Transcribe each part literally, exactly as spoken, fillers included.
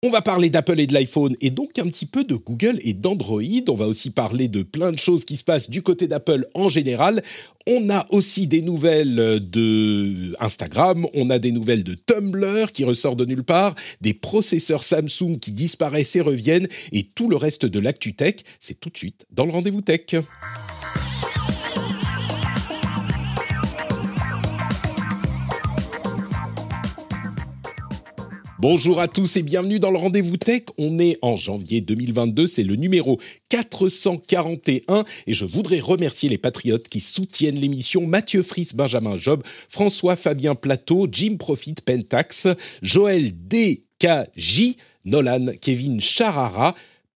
On va parler d'Apple et de l'iPhone et donc un petit peu de Google et d'Android. On va aussi parler de plein de choses qui se passent du côté d'Apple en général. On a aussi des nouvelles de Instagram, on a des nouvelles de Tumblr qui ressort de nulle part, des processeurs Samsung qui disparaissent et reviennent et tout le reste de l'actu tech. C'est tout de suite dans le Rendez-vous Tech. Bonjour à tous et bienvenue dans le Rendez-vous Tech. On est en janvier deux mille vingt-deux, c'est le numéro quatre cent quarante et un et je voudrais remercier les patriotes qui soutiennent l'émission. Mathieu Friss, Benjamin Job, François-Fabien Plateau, Jim Profit, Pentax, Joël D K J, Nolan, Kevin Charara,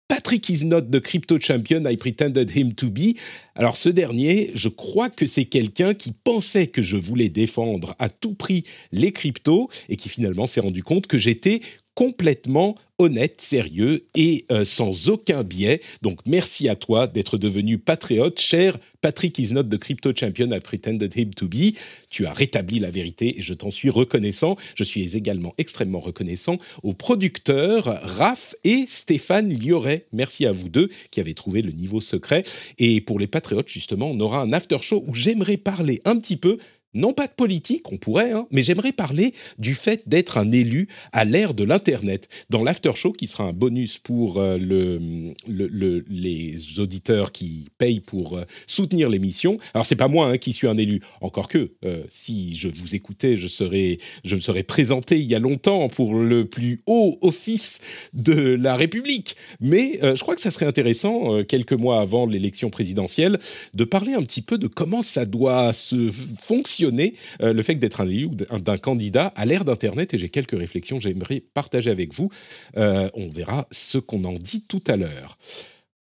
Patrick is not the crypto champion I pretended him to be. Alors ce dernier, je crois que c'est quelqu'un qui pensait que je voulais défendre à tout prix les cryptos et qui finalement s'est rendu compte que j'étais complètement honnête, sérieux et euh, sans aucun biais. Donc merci à toi d'être devenu patriote. Cher Patrick is not the crypto champion I pretended him to be. Tu as rétabli la vérité et je t'en suis reconnaissant. Je suis également extrêmement reconnaissant aux producteurs Raph et Stéphane Lioret. Merci à vous deux qui avez trouvé le niveau secret. Et pour les patriotes, justement, on aura un after show où j'aimerais parler un petit peu. Non pas de politique, on pourrait, hein, mais j'aimerais parler du fait d'être un élu à l'ère de l'Internet. Dans l'after show, qui sera un bonus pour euh, le, le, le, les auditeurs qui payent pour euh, soutenir l'émission. Alors, c'est pas moi hein, qui suis un élu, encore que euh, si je vous écoutais, je, serais, je me serais présenté il y a longtemps pour le plus haut office de la République. Mais euh, je crois que ça serait intéressant, euh, quelques mois avant l'élection présidentielle, de parler un petit peu de comment ça doit se fonctionner. Euh, le fait d'être un élu ou d'un, d'un candidat à l'ère d'Internet, et j'ai quelques réflexions que j'aimerais partager avec vous. Euh, on verra ce qu'on en dit tout à l'heure.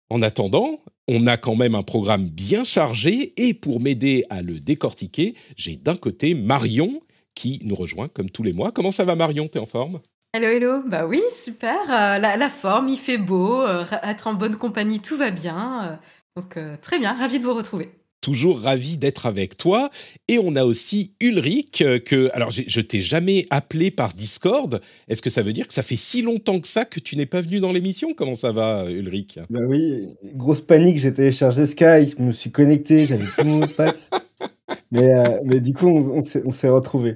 En attendant, on a quand même un programme bien chargé, et pour m'aider à le décortiquer, j'ai d'un côté Marion qui nous rejoint comme tous les mois. Comment ça va Marion, t'es en forme ? Hello, hello. Bah oui, super. Euh, la, la forme, il fait beau, euh, être en bonne compagnie, tout va bien. Euh, donc euh, très bien, ravi de vous retrouver. Toujours ravi d'être avec toi. Et on a aussi Ulrich, que... Alors, je t'ai jamais appelé par Discord. Est-ce que ça veut dire que ça fait si longtemps que ça que tu n'es pas venu dans l'émission ? Comment ça va, Ulrich ? Bah oui, grosse panique, j'ai téléchargé Skype, je me suis connecté, j'avais tout mon mot de passe. Mais, euh, mais du coup, on, on, s'est, on s'est retrouvés.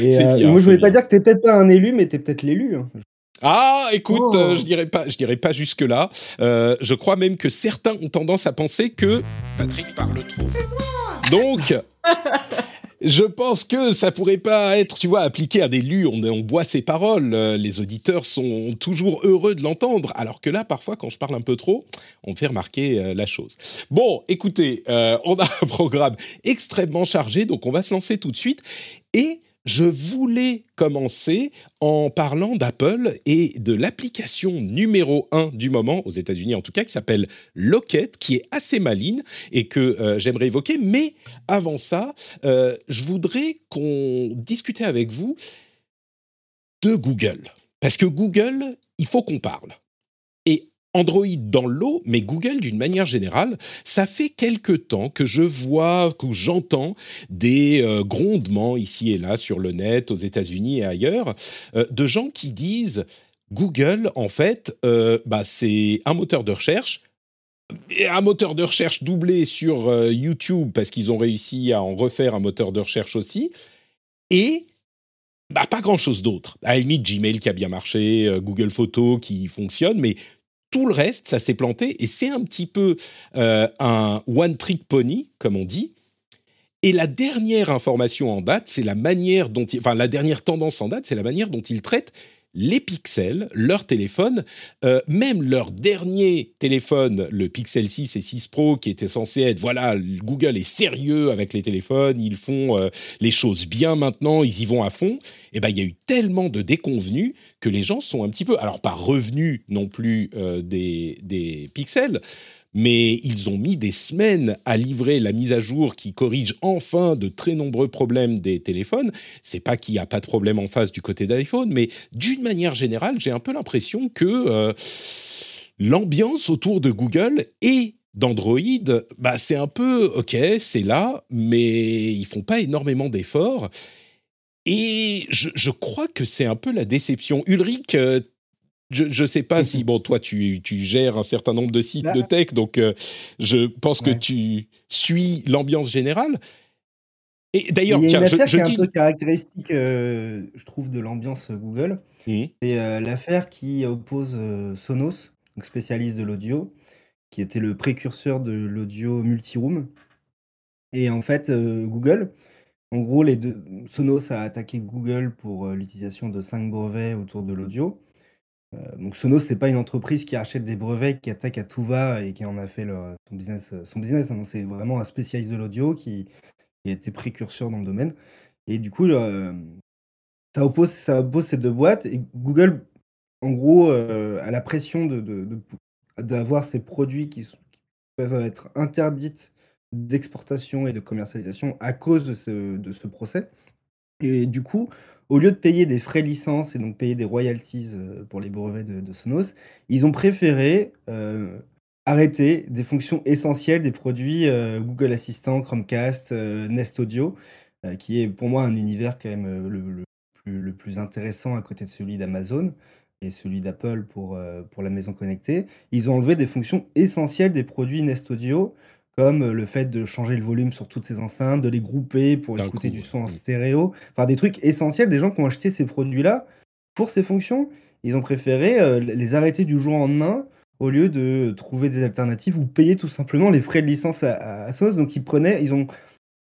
Et, c'est euh, bien, moi, je voulais bien. Pas dire que t'es peut-être pas un élu, mais t'es peut-être l'élu. Hein. Ah, écoute, oh. euh, je dirais pas, je dirais pas jusque-là. Euh, je crois même que certains ont tendance à penser que Patrick parle trop. C'est moi. Donc, je pense que ça pourrait pas être, tu vois, appliqué à des lus. On, on boit ses paroles. Euh, les auditeurs sont toujours heureux de l'entendre. Alors que là, parfois, quand je parle un peu trop, on me fait remarquer euh, la chose. Bon, écoutez, euh, on a un programme extrêmement chargé, donc on va se lancer tout de suite. Et je voulais commencer en parlant d'Apple et de l'application numéro un du moment, aux États-Unis en tout cas, qui s'appelle Locket, qui est assez maligne et que euh, j'aimerais évoquer. Mais avant ça, euh, je voudrais qu'on discute avec vous de Google. Parce que Google, il faut qu'on parle. Et Android dans l'eau, mais Google d'une manière générale, ça fait quelque temps que je vois, que j'entends des euh, grondements ici et là sur le net, aux États-Unis et ailleurs, euh, de gens qui disent Google, en fait, euh, bah, c'est un moteur de recherche, et un moteur de recherche doublé sur euh, YouTube parce qu'ils ont réussi à en refaire un moteur de recherche aussi, et bah, pas grand-chose d'autre. À la limite, Gmail qui a bien marché, euh, Google Photos qui fonctionne, mais tout le reste, ça s'est planté et c'est un petit peu euh, un one-trick pony, comme on dit. Et la dernière information en date, c'est la manière dont, il, enfin la dernière tendance en date, c'est la manière dont ils traitent les Pixels, leurs téléphones, euh, même leur dernier téléphone, le Pixel six et six Pro, qui était censé être, voilà, Google est sérieux avec les téléphones, ils font euh, les choses bien maintenant, ils y vont à fond. Et ben, il y a eu tellement de déconvenues que les gens sont un petit peu, alors pas revenus non plus euh, des, des Pixels, mais ils ont mis des semaines à livrer la mise à jour qui corrige enfin de très nombreux problèmes des téléphones. C'est pas qu'il n'y a pas de problème en face du côté d'iPhone, mais d'une manière générale, j'ai un peu l'impression que euh, l'ambiance autour de Google et d'Android, bah, c'est un peu « ok, c'est là », mais ils ne font pas énormément d'efforts. Et je, je crois que c'est un peu la déception. Ulrich, euh, je ne sais pas si, bon, toi, tu, tu gères un certain nombre de sites Là. de tech, donc euh, je pense ouais. que tu suis l'ambiance générale. Et d'ailleurs, il y a une affaire je, je qui dis... est un peu caractéristique, euh, je trouve, de l'ambiance Google. Mmh. C'est euh, l'affaire qui oppose euh, Sonos, donc spécialiste de l'audio, qui était le précurseur de l'audio multi-room. Et en fait, euh, Google, en gros, les deux, Sonos a attaqué Google pour euh, l'utilisation de cinq brevets autour de l'audio. Donc Sonos, ce n'est pas une entreprise qui achète des brevets, qui attaque à tout va et qui en a fait leur, son business. Son business, hein, c'est vraiment un spécialiste de l'audio qui, qui a été précurseur dans le domaine. Et du coup, euh, ça, oppose, ça oppose ces deux boîtes. Et Google, en gros, euh, a la pression de, de, de, d'avoir ces produits qui, sont, qui peuvent être interdits d'exportation et de commercialisation à cause de ce, de ce procès. Et du coup, au lieu de payer des frais de licence et donc payer des royalties pour les brevets de, de Sonos, ils ont préféré euh, arrêter des fonctions essentielles des produits euh, Google Assistant, Chromecast, euh, Nest Audio, euh, qui est pour moi un univers quand même le, le, plus, le plus intéressant à côté de celui d'Amazon et celui d'Apple pour, euh, pour la maison connectée. Ils ont enlevé des fonctions essentielles des produits Nest Audio, comme le fait de changer le volume sur toutes ces enceintes, de les grouper pour D'un écouter coup, du son ouais. en stéréo. Enfin, des trucs essentiels des gens qui ont acheté ces produits-là pour ces fonctions. Ils ont préféré euh, les arrêter du jour au lendemain au lieu de trouver des alternatives ou payer tout simplement les frais de licence à, à, à Sonos. Donc, ils, prenaient, ils, ont,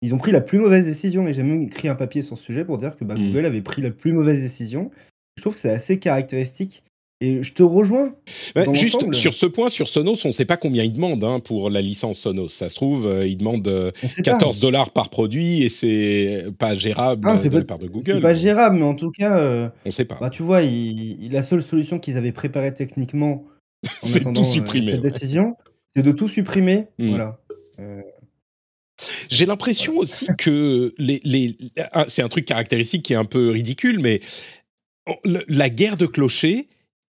ils ont pris la plus mauvaise décision. Et j'ai même écrit un papier sur ce sujet pour dire que bah, mmh. Google avait pris la plus mauvaise décision. Je trouve que c'est assez caractéristique. Et je te rejoins. Bah, juste l'ensemble. Sur ce point, sur Sonos, on ne sait pas combien ils demandent hein, pour la licence Sonos. Ça se trouve, euh, ils demandent euh, quatorze dollars par produit et c'est pas gérable ah, c'est de pas, la part de Google. C'est pas gérable, mais en tout cas, euh, on sait pas. Bah, tu vois, il, il, la seule solution qu'ils avaient préparée techniquement en c'est attendant tout supprimer, euh, cette ouais. décision, c'est de tout supprimer. Mmh. Voilà. Euh, J'ai l'impression voilà. aussi que les, les, ah, c'est un truc caractéristique qui est un peu ridicule, mais la guerre de clochers.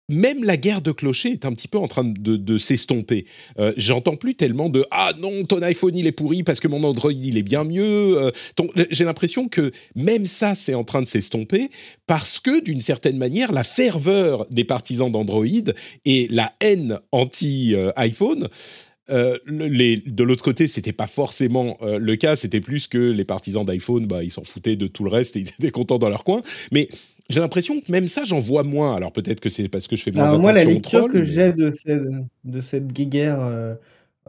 Même la guerre de clochers est un petit peu en train de, de s'estomper. Euh, j'entends plus tellement de « Ah non, ton iPhone, il est pourri parce que mon Android, il est bien mieux. Euh, » J'ai l'impression que même ça, c'est en train de s'estomper parce que, d'une certaine manière, la ferveur des partisans d'Android et la haine anti-iPhone... Euh, les, de l'autre côté, c'était pas forcément euh, le cas. C'était plus que les partisans d'iPhone, bah, ils s'en foutaient de tout le reste et ils étaient contents dans leur coin. Mais j'ai l'impression que même ça, j'en vois moins. Alors peut-être que c'est parce que je fais moins Alors, attention. Moi, la lecture troll, que mais... j'ai de cette, de cette guéguerre euh,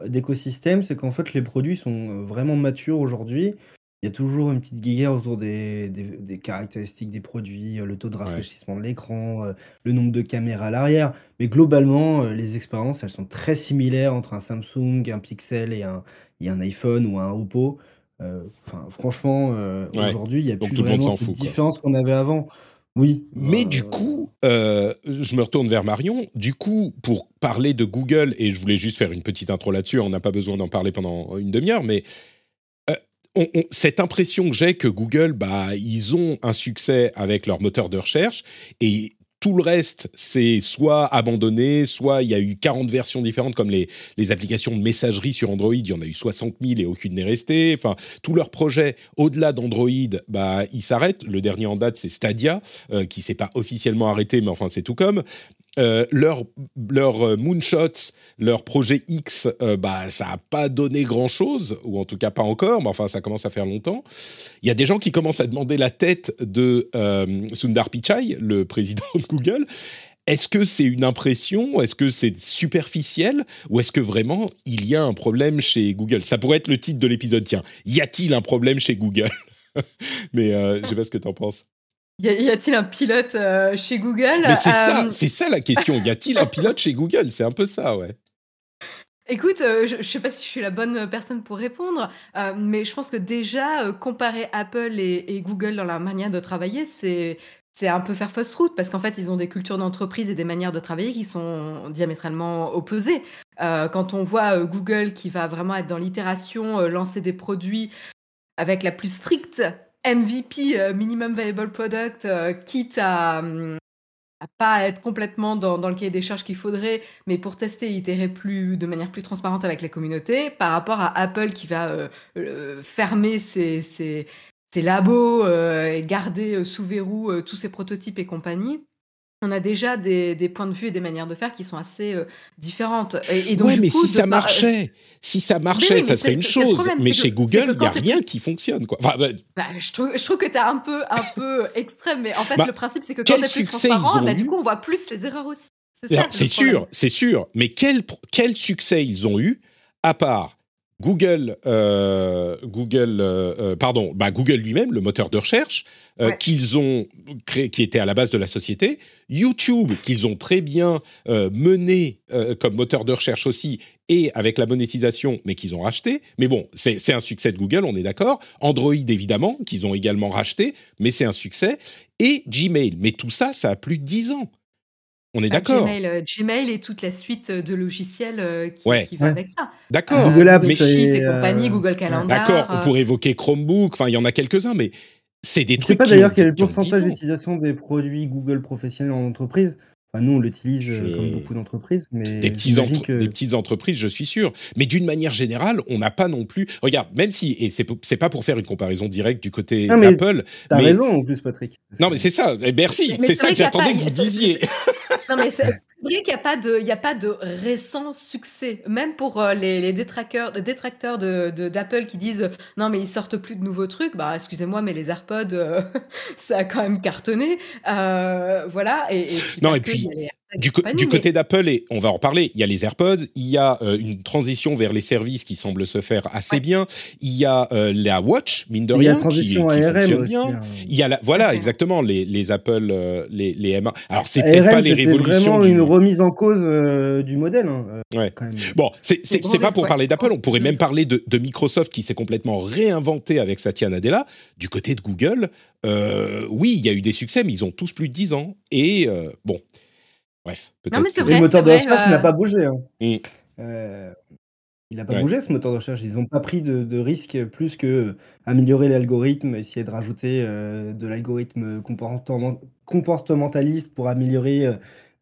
d'écosystème, c'est qu'en fait, les produits sont vraiment matures aujourd'hui. Il y a toujours une petite guéguerre autour des, des, des caractéristiques des produits, le taux de rafraîchissement ouais. de l'écran, le nombre de caméras à l'arrière. Mais globalement, les expériences, elles sont très similaires entre un Samsung, un Pixel et un, et un iPhone ou un Oppo. Euh, enfin, franchement, euh, ouais. aujourd'hui, il n'y a Donc plus vraiment cette fout, différence quoi. qu'on avait avant. Oui. Mais euh, du coup, euh, je me retourne vers Marion. Du coup, pour parler de Google, et je voulais juste faire une petite intro là-dessus, on n'a pas besoin d'en parler pendant une demi-heure, mais... On, on, cette impression que j'ai que Google, bah, ils ont un succès avec leur moteur de recherche et tout le reste, c'est soit abandonné, soit il y a eu quarante versions différentes comme les, les applications de messagerie sur Android, il y en a eu soixante mille et aucune n'est restée. Enfin, tous leurs projets au-delà d'Android, bah, ils s'arrêtent. Le dernier en date, c'est Stadia, euh, qui ne s'est pas officiellement arrêté, mais enfin, c'est tout comme... Euh, leurs leur moonshots, leur projet X, euh, bah, ça n'a pas donné grand-chose, ou en tout cas pas encore, mais enfin, ça commence à faire longtemps. Il y a des gens qui commencent à demander la tête de euh, Sundar Pichai, le président de Google. Est-ce que c'est une impression? Est-ce que c'est superficiel? Ou est-ce que vraiment, il y a un problème chez Google? Ça pourrait être le titre de l'épisode, tiens. Y a-t-il un problème chez Google? Mais euh, je ne sais pas ce que tu en penses. Y a-t-il un pilote euh, chez Google ? Mais c'est, euh... ça, c'est ça la question. Y a-t-il un pilote chez Google ? C'est un peu ça, ouais. Écoute, euh, je ne sais pas si je suis la bonne personne pour répondre, euh, mais je pense que déjà, euh, comparer Apple et, et Google dans leur manière de travailler, c'est, c'est un peu faire fausse route, parce qu'en fait, ils ont des cultures d'entreprise et des manières de travailler qui sont diamétralement opposées. Euh, quand on voit euh, Google qui va vraiment être dans l'itération, euh, lancer des produits avec la plus stricte M V P, euh, Minimum Viable Product, euh, quitte à... Hum, à pas être complètement dans, dans le cahier des charges qu'il faudrait, mais pour tester et itérer plus, de manière plus transparente avec la communauté, par rapport à Apple qui va euh, euh, fermer ses, ses, ses labos euh, et garder euh, sous verrou euh, tous ses prototypes et compagnie. On a déjà des, des points de vue et des manières de faire qui sont assez euh, différentes. Et, et donc, ouais, du mais coup, si, ça par... marchait, si ça marchait, ça serait une chose. Problème, mais chez que, Google, il n'y a rien qui fonctionne. Quoi. Enfin, bah... Bah, je, trouve, je trouve que tu es un peu, un peu extrême, mais en fait, bah, le principe, c'est que quand tu es plus transparent, bah, du coup, on voit plus les erreurs aussi. C'est, Alors, ça, c'est sûr, c'est sûr. Mais quel, quel succès ils ont eu, à part Google, euh, Google, euh, pardon, bah Google lui-même, le moteur de recherche euh, ouais. qu'ils ont créé, qui était à la base de la société, YouTube qu'ils ont très bien euh, mené euh, comme moteur de recherche aussi et avec la monétisation, mais qu'ils ont racheté. Mais bon, c'est, c'est un succès de Google, on est d'accord. Android évidemment qu'ils ont également racheté, mais c'est un succès. Et Gmail, mais tout ça, ça a plus de dix ans. On est d'accord. Gmail, euh, Gmail et toute la suite de logiciels euh, qui, ouais. qui va ouais. avec ça. D'accord. Euh, Google Apps et euh... compagnie, Google Calendar. D'accord, on pourrait évoquer Chromebook, enfin, il y en a quelques-uns, mais c'est des Je trucs qui... Je ne sais pas qui d'ailleurs ont, quel pourcentage d'utilisation des produits Google professionnels en entreprise. Enfin, nous, on l'utilise je... comme beaucoup d'entreprises, mais... Des, petits entre... que... des petites entreprises, je suis sûr. Mais d'une manière générale, on n'a pas non plus... Regarde, même si... Et c'est, p... c'est pas pour faire une comparaison directe du côté non, mais Apple, t'as mais... T'as raison, en plus, Patrick. Non, mais c'est ça. Eh, merci. Mais c'est, c'est ça que j'attendais pas... que vous disiez. Non, mais c'est vrai qu'il n'y a, a pas de récent succès. Même pour euh, les, les détracteurs, détracteurs de, de, d'Apple qui disent « Non, mais ils ne sortent plus de nouveaux trucs. » Bah, excusez-moi, mais les AirPods, euh, ça a quand même cartonné. Euh, voilà. Et, et non, et puis, du, co- du mais... côté d'Apple, et on va en parler, il y a les AirPods, il y a euh, une transition vers les services qui semble se faire assez ouais. bien. Il y a euh, la Watch, mine de rien, qui, qui fonctionne bien. bien. Il y a la, voilà, ouais. exactement, les, les Apple, euh, les, les M un. Alors, c'est peut-être A R M, pas les révolutions. C'est vraiment une du... remise en cause euh, du modèle. Hein, euh, ouais. quand même. Bon, c'est, c'est, c'est pas pour ouais. parler d'Apple, on pourrait même parler de, de Microsoft qui s'est complètement réinventé avec Satya Nadella. Du côté de Google, euh, oui, il y a eu des succès, mais ils ont tous plus de dix ans. Et euh, bon, bref, peut-être. Non, mais c'est vrai, le moteur de recherche euh... n'a pas bougé. Hein. Mm. Euh, il n'a pas ouais. bougé, ce moteur de recherche. Ils n'ont pas pris de, de risque plus qu'améliorer l'algorithme, essayer de rajouter euh, de l'algorithme comportement, comportementaliste pour améliorer... Euh,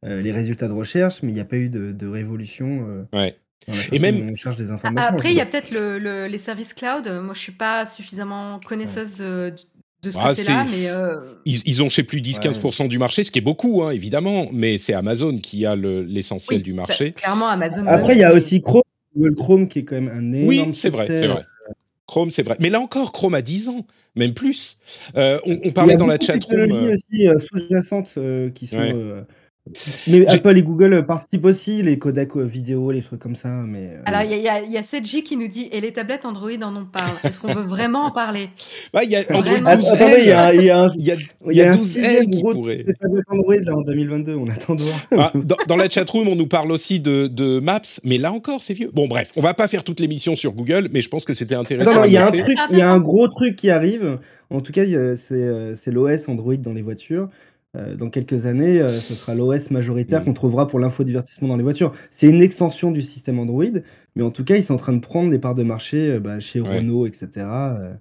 Euh, les résultats de recherche, mais il n'y a pas eu de, de révolution. Euh, ouais. Et même on cherche des informations. Après, il y a peut-être le, le, les services cloud. Moi, je suis pas suffisamment connaisseuse ouais. de ce ah, côté-là, mais euh... ils, ils ont, je sais plus, dix à quinze pour cent ouais. du marché, ce qui est beaucoup, hein, évidemment. Mais c'est Amazon qui a le, l'essentiel oui, du marché. Clairement, Amazon. Après, il y a aussi Chrome, Google Chrome, qui est quand même un énorme. Oui, c'est succès. vrai, c'est vrai. Chrome, c'est vrai. Mais là encore, Chrome a dix ans, même plus. Euh, on, on parlait dans la chatroom. Il y a beaucoup de technologies aussi sous-jacentes euh, qui sont. Ouais. Euh, Mais J'ai... Apple et Google participent aussi, les codecs vidéo, les trucs comme ça. Mais euh... Alors, il y, y, y a sept J qui nous dit « Et les tablettes Android en ont parlé. Est-ce qu'on veut vraiment en parler ?» Bah, il y a Android douze L. Il y a douze L qui pourrait. Il y a tablettes Android là, en deux mille vingt-deux, on attend de voir. Bah, dans, dans la chatroom, on nous parle aussi de, de Maps, mais là encore, c'est vieux. Bon, bref, on ne va pas faire toute l'émission sur Google, mais je pense que c'était intéressant. Non, non, il y a un truc, il y a un gros truc qui arrive. En tout cas, c'est, c'est l'O S Android dans les voitures. Dans quelques années, euh, ce sera l'O S majoritaire mmh. qu'on trouvera pour l'infodivertissement dans les voitures. C'est une extension du système Android, mais en tout cas, ils sont en train de prendre des parts de marché euh, bah, chez ouais. Renault, et cetera. Euh,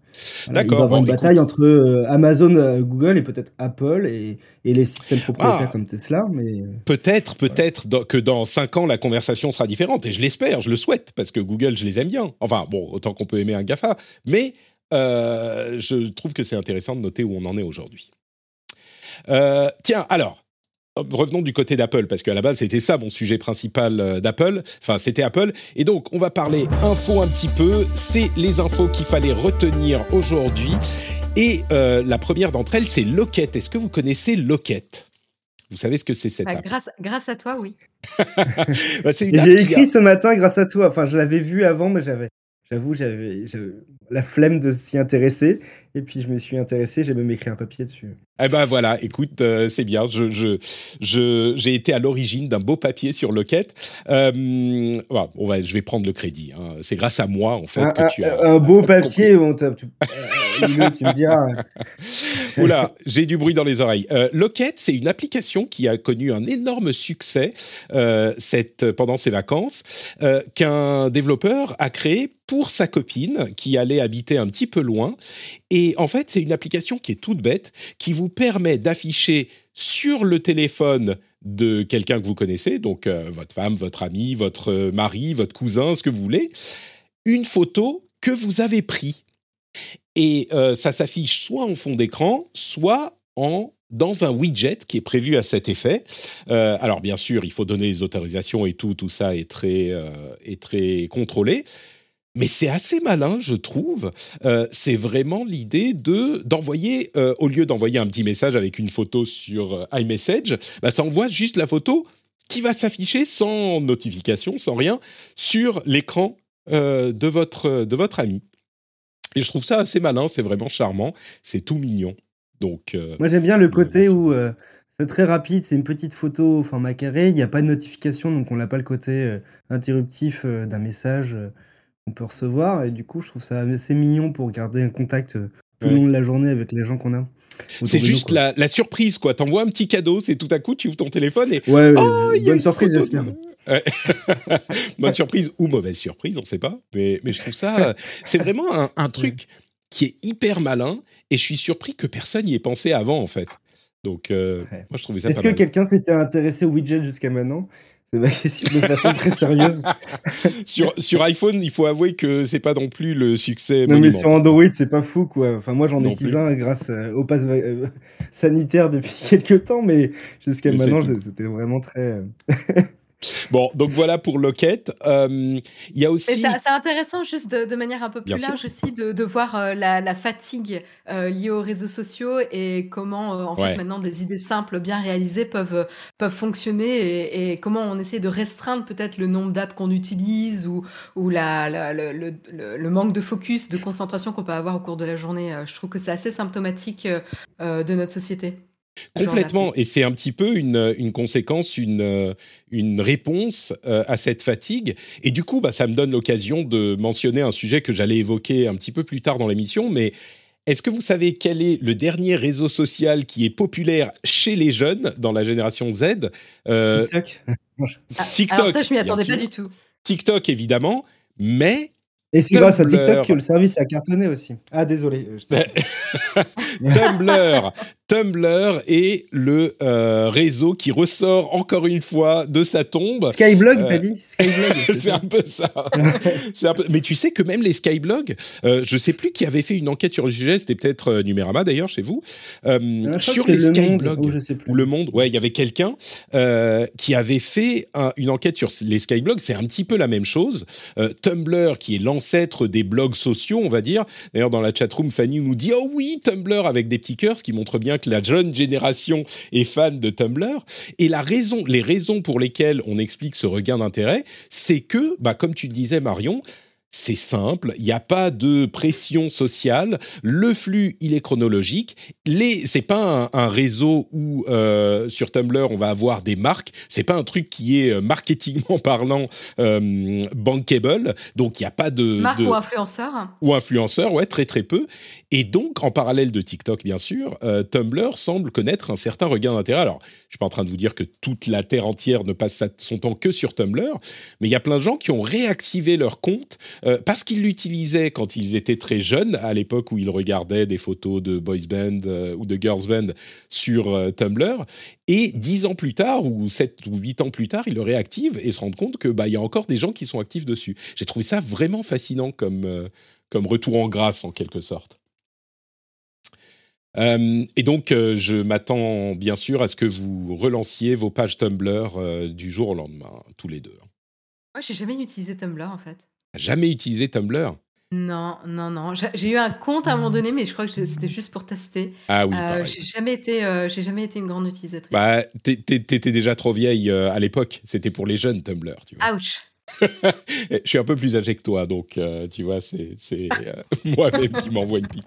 D'accord. Il va y avoir bon, une bataille écoute... entre euh, Amazon, euh, Google et peut-être Apple et, et les systèmes propriétaires ah, comme Tesla. Mais... Peut-être, peut-être ouais. que dans cinq ans, la conversation sera différente. Et je l'espère, je le souhaite, parce que Google, je les aime bien. Enfin, bon, autant qu'on peut aimer un GAFA. Mais euh, je trouve que c'est intéressant de noter où on en est aujourd'hui. Euh, tiens, alors, revenons du côté d'Apple, parce qu'à la base, c'était ça mon sujet principal d'Apple. Enfin, c'était Apple. Et donc, on va parler info un petit peu. C'est les infos qu'il fallait retenir aujourd'hui. Et euh, la première d'entre elles, c'est Locket. Est-ce que vous connaissez Locket ? Vous savez ce que c'est cette bah, app grâce, grâce à toi, oui. bah, c'est une app J'ai écrit a... ce matin grâce à toi. Enfin, je l'avais vu avant, mais j'avais... J'avoue, j'avais, j'avais la flemme de s'y intéresser. Et puis, je me suis intéressé. J'ai même écrit un papier dessus. Eh ben voilà, écoute, euh, c'est bien. Je, je, je, j'ai été à l'origine d'un beau papier sur Locket. Euh, bah, on va, je vais prendre le crédit. Hein. C'est grâce à moi, en fait, un, que un, tu as... Un beau papier, on t'a, tu, euh, Lilo, tu me diras. Oula, j'ai du bruit dans les oreilles. Euh, Locket, c'est une application qui a connu un énorme succès euh, cette, pendant ses vacances, euh, qu'un développeur a créé pour sa copine qui allait habiter un petit peu loin. Et en fait, c'est une application qui est toute bête, qui vous permet d'afficher sur le téléphone de quelqu'un que vous connaissez, donc euh, votre femme, votre ami, votre mari, votre cousin, ce que vous voulez, une photo que vous avez prise. Et euh, ça s'affiche soit en fond d'écran, soit en... dans un widget qui est prévu à cet effet. Euh, alors, bien sûr, il faut donner les autorisations et tout. Tout ça est très, euh, est très contrôlé. Mais c'est assez malin, je trouve. Euh, c'est vraiment l'idée de, d'envoyer, euh, au lieu d'envoyer un petit message avec une photo sur euh, iMessage, bah, ça envoie juste la photo qui va s'afficher sans notification, sans rien, sur l'écran euh, de, votre, de votre ami. Et je trouve ça assez malin. C'est vraiment charmant. C'est tout mignon. Donc, euh, moi, j'aime bien le côté où euh, c'est très rapide, c'est une petite photo au format carré, il n'y a pas de notification, donc on n'a pas le côté euh, interruptif euh, d'un message euh, qu'on peut recevoir. Et du coup, je trouve ça assez mignon pour garder un contact euh, tout ouais. le long de la journée avec les gens qu'on a. C'est juste nous, la, la surprise, quoi. T'envoies un petit cadeau, c'est tout à coup, tu ouvres ton téléphone et... Ouais, ouais, oh, bonne, bonne surprise, j'espère. Bonne surprise ou mauvaise surprise, on ne sait pas. Mais, mais je trouve ça... Euh, c'est vraiment un, un truc... qui est hyper malin, et je suis surpris que personne n'y ait pensé avant, en fait. Donc, euh, ouais. moi, je trouvais ça Est-ce pas mal. Est-ce que quelqu'un s'était intéressé au widget jusqu'à maintenant ? C'est ma question de façon très sérieuse. sur, sur iPhone, il faut avouer que c'est pas non plus le succès Non, mais sur Android, c'est pas fou, quoi. Enfin, moi, j'en non ai utilisé un grâce euh, au pass euh, sanitaire depuis quelques temps, mais jusqu'à mais maintenant, c'était vraiment très... Bon, donc voilà pour Locket. Il euh, y a aussi... Ça, c'est intéressant, juste de, de manière un peu plus Bien large sûr. aussi, de, de voir euh, la, la fatigue euh, liée aux réseaux sociaux et comment, euh, en ouais. fait, maintenant, des idées simples, bien réalisées peuvent, peuvent fonctionner et, et comment on essaie de restreindre peut-être le nombre d'apps qu'on utilise ou, ou la, la, le, le, le manque de focus, de concentration qu'on peut avoir au cours de la journée. Je trouve que c'est assez symptomatique euh, de notre société. Complètement, et c'est un petit peu une, une conséquence, une, une réponse euh, à cette fatigue. Et du coup, bah, ça me donne l'occasion de mentionner un sujet que j'allais évoquer un petit peu plus tard dans l'émission, mais est-ce que vous savez quel est le dernier réseau social qui est populaire chez les jeunes, dans la génération Z ? euh, TikTok. TikTok. Alors ça, je ne m'y attendais pas du tout. TikTok, évidemment, mais... Et c'est grâce à TikTok que le service a cartonné aussi. Ah, désolé. Tumblr. Tumblr est le euh, réseau qui ressort encore une fois de sa tombe. Skyblog, euh, t'as dit Skyblog, c'est, c'est un peu ça. c'est un peu... Mais tu sais que même les Skyblog, euh, je ne sais plus qui avait fait une enquête sur le sujet, c'était peut-être euh, Numérama d'ailleurs, chez vous, euh, ah, sur les le Skyblog ou Le Monde. Ouais, il y avait quelqu'un euh, qui avait fait un, une enquête sur les Skyblogs. C'est un petit peu la même chose. Euh, Tumblr, qui est l'ancien des blogs sociaux, on va dire. D'ailleurs, dans la chatroom, Fanny nous dit « Oh oui, Tumblr !» avec des petits cœurs, ce qui montre bien que la jeune génération est fan de Tumblr. Et la raison, les raisons pour lesquelles on explique ce regain d'intérêt, c'est que, bah, comme tu le disais, Marion, c'est simple, il n'y a pas de pression sociale, le flux, il est chronologique, les, c'est pas un, un réseau où, euh, sur Tumblr, on va avoir des marques, c'est pas un truc qui est, marketingment parlant, euh, bankable, donc il n'y a pas de... Marque de, ou influenceur. Ou influenceur, ouais, très très peu. Et donc, en parallèle de TikTok, bien sûr, euh, Tumblr semble connaître un certain regain d'intérêt. Alors, je ne suis pas en train de vous dire que toute la Terre entière ne passe son temps que sur Tumblr, mais il y a plein de gens qui ont réactivé leur compte Euh, parce qu'ils l'utilisaient quand ils étaient très jeunes, à l'époque où ils regardaient des photos de boys band euh, ou de girls band sur euh, Tumblr. Et dix ans plus tard, ou sept ou huit ans plus tard, ils le réactivent et se rendent compte que bah, y a encore des gens qui sont actifs dessus. J'ai trouvé ça vraiment fascinant comme, euh, comme retour en grâce, en quelque sorte. Euh, et donc, euh, je m'attends bien sûr à ce que vous relanciez vos pages Tumblr euh, du jour au lendemain, tous les deux. Moi, je n'ai jamais utilisé Tumblr, en fait. Jamais utilisé Tumblr ? Non, non, non. J'ai, j'ai eu un compte à un moment donné, mais je crois que c'était juste pour tester. Ah oui, pareil. Euh, j'ai jamais été, euh, j'ai jamais été une grande utilisatrice. Bah, t'étais déjà trop vieille euh, à l'époque. C'était pour les jeunes, Tumblr, tu vois. Ouch. Je suis un peu plus âgé que toi, donc euh, tu vois, c'est, c'est euh, moi-même qui m'envoie une pique.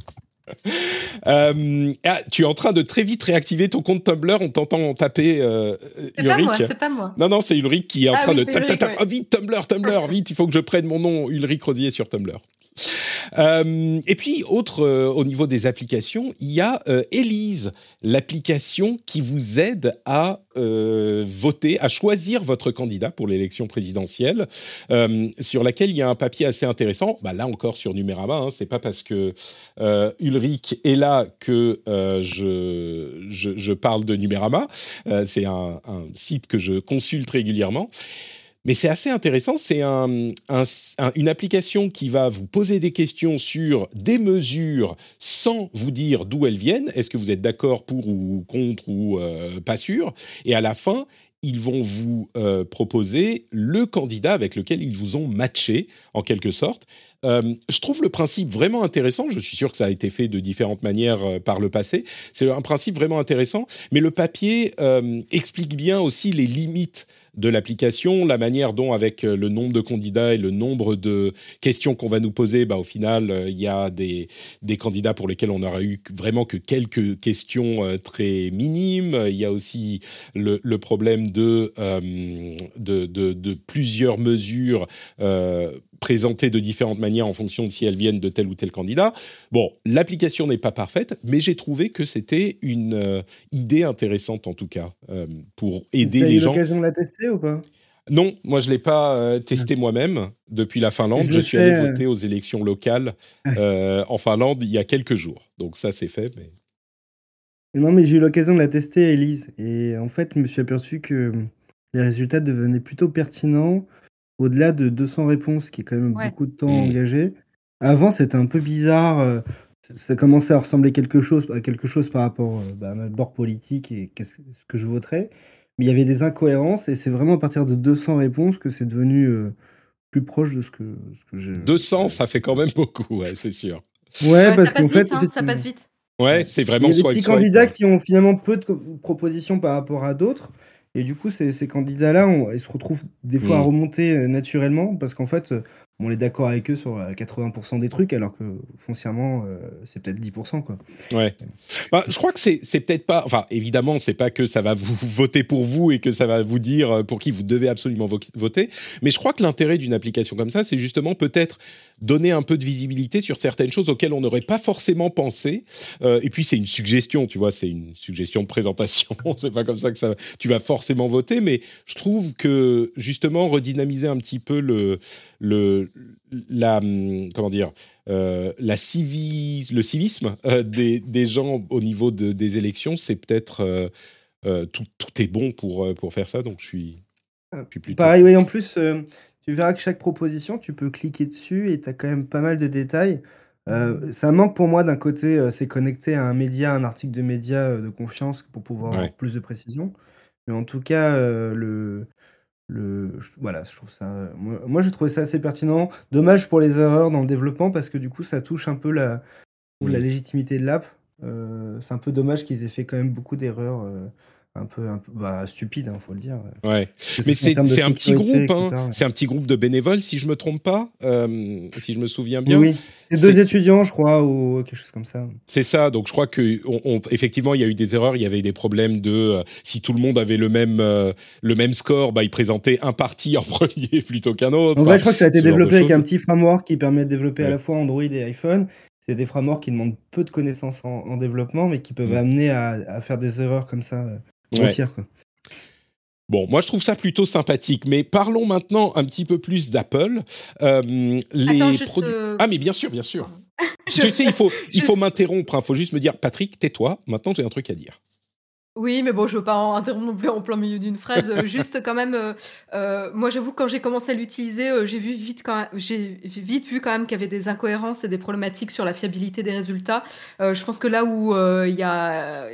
Euh, ah, tu es en train de très vite réactiver ton compte Tumblr, on t'entend taper euh, c'est Ulrich. Pas moi, c'est pas moi. Non, non, c'est Ulrich qui est en ah, train oui, de... Tape, Ulrich, tape, ouais. Ah, vite, Tumblr, Tumblr, vite, il faut que je prenne mon nom, Ulrich Rosier sur Tumblr. Euh, et puis, autre, euh, au niveau des applications, il y a euh, Elyze, l'application qui vous aide à euh, voter, à choisir votre candidat pour l'élection présidentielle, euh, sur laquelle il y a un papier assez intéressant. Bah, là encore, sur Numérama, hein, c'est pas parce que euh, Ulrich est là que euh, je, je, je parle de Numérama. Euh, c'est un, un site que je consulte régulièrement. Mais c'est assez intéressant, c'est un, un, un, une application qui va vous poser des questions sur des mesures sans vous dire d'où elles viennent. Est-ce que vous êtes d'accord pour ou contre ou euh, pas sûr ? Et à la fin, ils vont vous euh, proposer le candidat avec lequel ils vous ont matché, en quelque sorte. Euh, je trouve le principe vraiment intéressant. Je suis sûr que ça a été fait de différentes manières euh, par le passé. C'est un principe vraiment intéressant. Mais le papier euh, explique bien aussi les limites de l'application, la manière dont, avec le nombre de candidats et le nombre de questions qu'on va nous poser, bah, au final, il euh, y a des, des candidats pour lesquels on n'aura eu vraiment que quelques questions euh, très minimes. Il y a aussi le, le problème de, euh, de, de, de plusieurs mesures euh, présentées de différentes manières en fonction de si elles viennent de tel ou tel candidat. Bon, l'application n'est pas parfaite, mais j'ai trouvé que c'était une euh, idée intéressante, en tout cas, euh, pour aider les gens. Tu as eu l'occasion de la tester ou pas ? Non, moi je ne l'ai pas euh, testé ah. moi-même depuis la Finlande. Je, je suis allé euh... voter aux élections locales euh, en Finlande il y a quelques jours. Donc ça, c'est fait. Mais... Non, mais j'ai eu l'occasion de la tester à Elyze. Et en fait, je me suis aperçu que les résultats devenaient plutôt pertinents au-delà de deux cents réponses, qui est quand même ouais. beaucoup de temps mmh. engagé. Avant, c'était un peu bizarre. Euh, ça commençait à ressembler quelque chose, à quelque chose par rapport euh, bah, à notre bord politique et qu'est-ce que je voterais. Mais il y avait des incohérences, et c'est vraiment à partir de deux cents réponses que c'est devenu euh, plus proche de ce que, ce que j'ai... deux cents, ça fait quand même beaucoup, ouais, c'est sûr. Ouais, ouais, parce qu'en fait... Vite, hein, ça passe vite. Ouais, c'est vraiment... Il y a des petits candidats ouais. qui ont finalement peu de propositions par rapport à d'autres, et du coup, ces, ces candidats-là, on, ils se retrouvent des fois mmh. à remonter naturellement, parce qu'en fait, on est d'accord avec eux sur quatre-vingts pour cent des trucs, alors que foncièrement, euh, c'est peut-être dix pour cent, quoi. Ouais. Bah, je crois que c'est, c'est peut-être pas... Enfin, évidemment, c'est pas que ça va vous voter pour vous et que ça va vous dire pour qui vous devez absolument vo- voter. Mais je crois que l'intérêt d'une application comme ça, c'est justement peut-être donner un peu de visibilité sur certaines choses auxquelles on n'aurait pas forcément pensé. Euh, et puis, c'est une suggestion, tu vois, c'est une suggestion de présentation. C'est pas comme ça que ça, tu vas forcément voter. Mais je trouve que, justement, redynamiser un petit peu le... le la comment dire euh, la civis, le civisme euh, des, des gens au niveau de, des élections, c'est peut-être euh, euh, tout, tout est bon pour, pour faire ça, donc je suis, je suis plutôt... Pareil, oui, en plus euh, tu verras que chaque proposition tu peux cliquer dessus et t'as quand même pas mal de détails. Euh, ça manque pour moi d'un côté, euh, c'est connecté à un média, un article de média euh, de confiance pour pouvoir ouais. avoir plus de précision, mais en tout cas euh, le Le, je, voilà, je trouve ça. Moi, moi, j'ai trouvé ça assez pertinent. Dommage pour les erreurs dans le développement, parce que du coup, ça touche un peu la, mmh. la légitimité de l'app. Euh, c'est un peu dommage qu'ils aient fait quand même beaucoup d'erreurs. Euh, un peu, un peu bah, stupide, hein, faut le dire. Ouais. Mais c'est, c'est un petit groupe, hein. Ouais. C'est un petit groupe de bénévoles, si je me trompe pas, euh, si je me souviens bien. Oui, c'est deux c'est... étudiants, je crois, ou quelque chose comme ça. C'est ça, donc je crois qu'effectivement, il y a eu des erreurs, il y avait des problèmes de... Euh, si tout le monde avait le même, euh, le même score, bah, ils présentaient un parti en premier plutôt qu'un autre. En vrai, bah, je crois que ça a été développé avec un petit framework qui permet de développer ouais. à la fois Android et iPhone. C'est des frameworks qui demandent peu de connaissances en, en développement, mais qui peuvent ouais. amener à, à faire des erreurs comme ça. Ouais. Fier, quoi. Bon, moi je trouve ça plutôt sympathique, mais parlons maintenant un petit peu plus d'Apple. Euh, les Attends, juste produ- euh... Ah mais bien sûr, bien sûr. je... Tu sais, il faut, il faut m'interrompre, hein. Faut juste me dire, Patrick, tais-toi, maintenant j'ai un truc à dire. Oui, mais bon, je ne veux pas interrompre non plus en plein milieu d'une phrase. Juste quand même, euh, euh, moi j'avoue, quand j'ai commencé à l'utiliser, euh, j'ai, vu vite quand même, j'ai vite vu quand même qu'il y avait des incohérences et des problématiques sur la fiabilité des résultats. Euh, je pense que là où il euh, y a...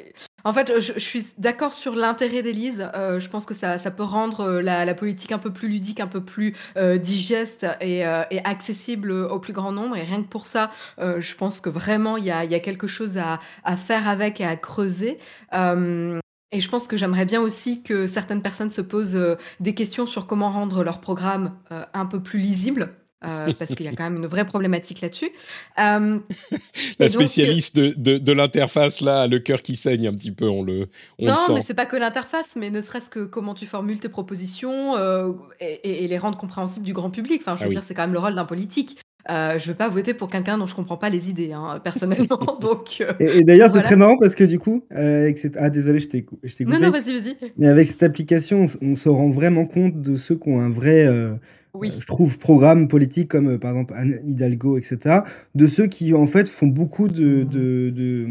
En fait, je, je suis d'accord sur l'intérêt d'Elyze. Euh, je pense que ça, ça peut rendre la, la politique un peu plus ludique, un peu plus euh, digeste et, euh, et accessible au plus grand nombre. Et rien que pour ça, euh, je pense que vraiment, il y a, y a quelque chose à, à faire avec et à creuser. Euh, Et je pense que j'aimerais bien aussi que certaines personnes se posent euh, des questions sur comment rendre leur programme euh, un peu plus lisible, euh, parce qu'il y a quand même une vraie problématique là-dessus. Euh, La donc, spécialiste de, de, de l'interface, là, a le cœur qui saigne un petit peu, on le, on non, le sent. Non, mais c'est pas que l'interface, mais ne serait-ce que comment tu formules tes propositions euh, et, et les rendre compréhensibles du grand public. Enfin, je veux ah oui. dire, c'est quand même le rôle d'un politique. Euh, je ne vais pas voter pour quelqu'un dont je ne comprends pas les idées, hein, personnellement. donc, euh, et, et d'ailleurs, voilà. C'est très marrant parce que du coup, euh, avec cette... ah désolé, je t'ai, je t'ai coupé. Non, non, vas-y, vas-y. Mais avec cette application, on, on se rend vraiment compte de ceux qui ont un vrai, euh, oui. euh, je trouve, programme politique comme euh, par exemple Anne Hidalgo, et cetera. De ceux qui en fait font beaucoup de, de, de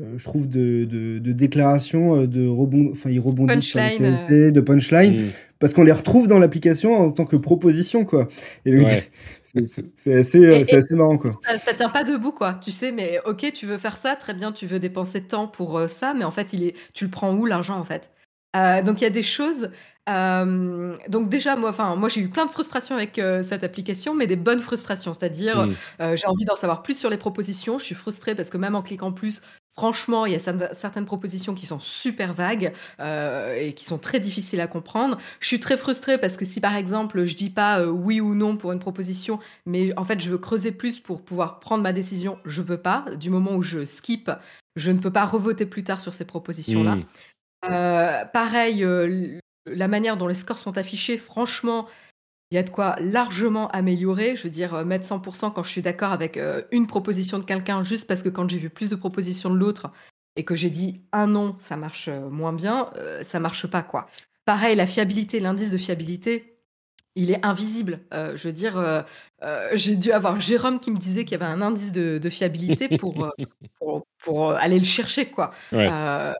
euh, je trouve, de, de, de déclarations, de rebond, enfin ils rebondissent sur les qualités, euh... de punchline, mmh. parce qu'on les retrouve dans l'application en tant que proposition, quoi. Et donc, ouais. C'est, c'est, assez, et, c'est et, assez marrant, quoi. Ça, ça tient pas debout, quoi. Tu sais, mais ok, tu veux faire ça, très bien, tu veux dépenser de temps pour euh, ça, mais en fait, il est, tu le prends où, l'argent, en fait euh, donc, il y a des choses... Euh, donc déjà, moi, enfin, moi, j'ai eu plein de frustrations avec euh, cette application, mais des bonnes frustrations. C'est-à-dire, mmh. euh, j'ai envie d'en savoir plus sur les propositions. Je suis frustrée parce que même en cliquant plus, franchement, il y a certaines propositions qui sont super vagues euh, et qui sont très difficiles à comprendre. Je suis très frustrée parce que si, par exemple, je dis pas euh, oui ou non pour une proposition, mais en fait, je veux creuser plus pour pouvoir prendre ma décision, je peux pas. Du moment où je skip, je ne peux pas revoter plus tard sur ces propositions-là. Mmh. Euh, pareil, euh, la manière dont les scores sont affichés, franchement... Il y a de quoi largement améliorer, je veux dire, mettre cent pour cent quand je suis d'accord avec euh, une proposition de quelqu'un, juste parce que quand j'ai vu plus de propositions de l'autre et que j'ai dit un non, ça marche moins bien, euh, ça marche pas, quoi. Pareil, la fiabilité, l'indice de fiabilité, il est invisible. Euh, je veux dire, euh, euh, j'ai dû avoir Jérôme qui me disait qu'il y avait un indice de, de fiabilité pour, euh, pour, pour aller le chercher, quoi. Ouais. Euh,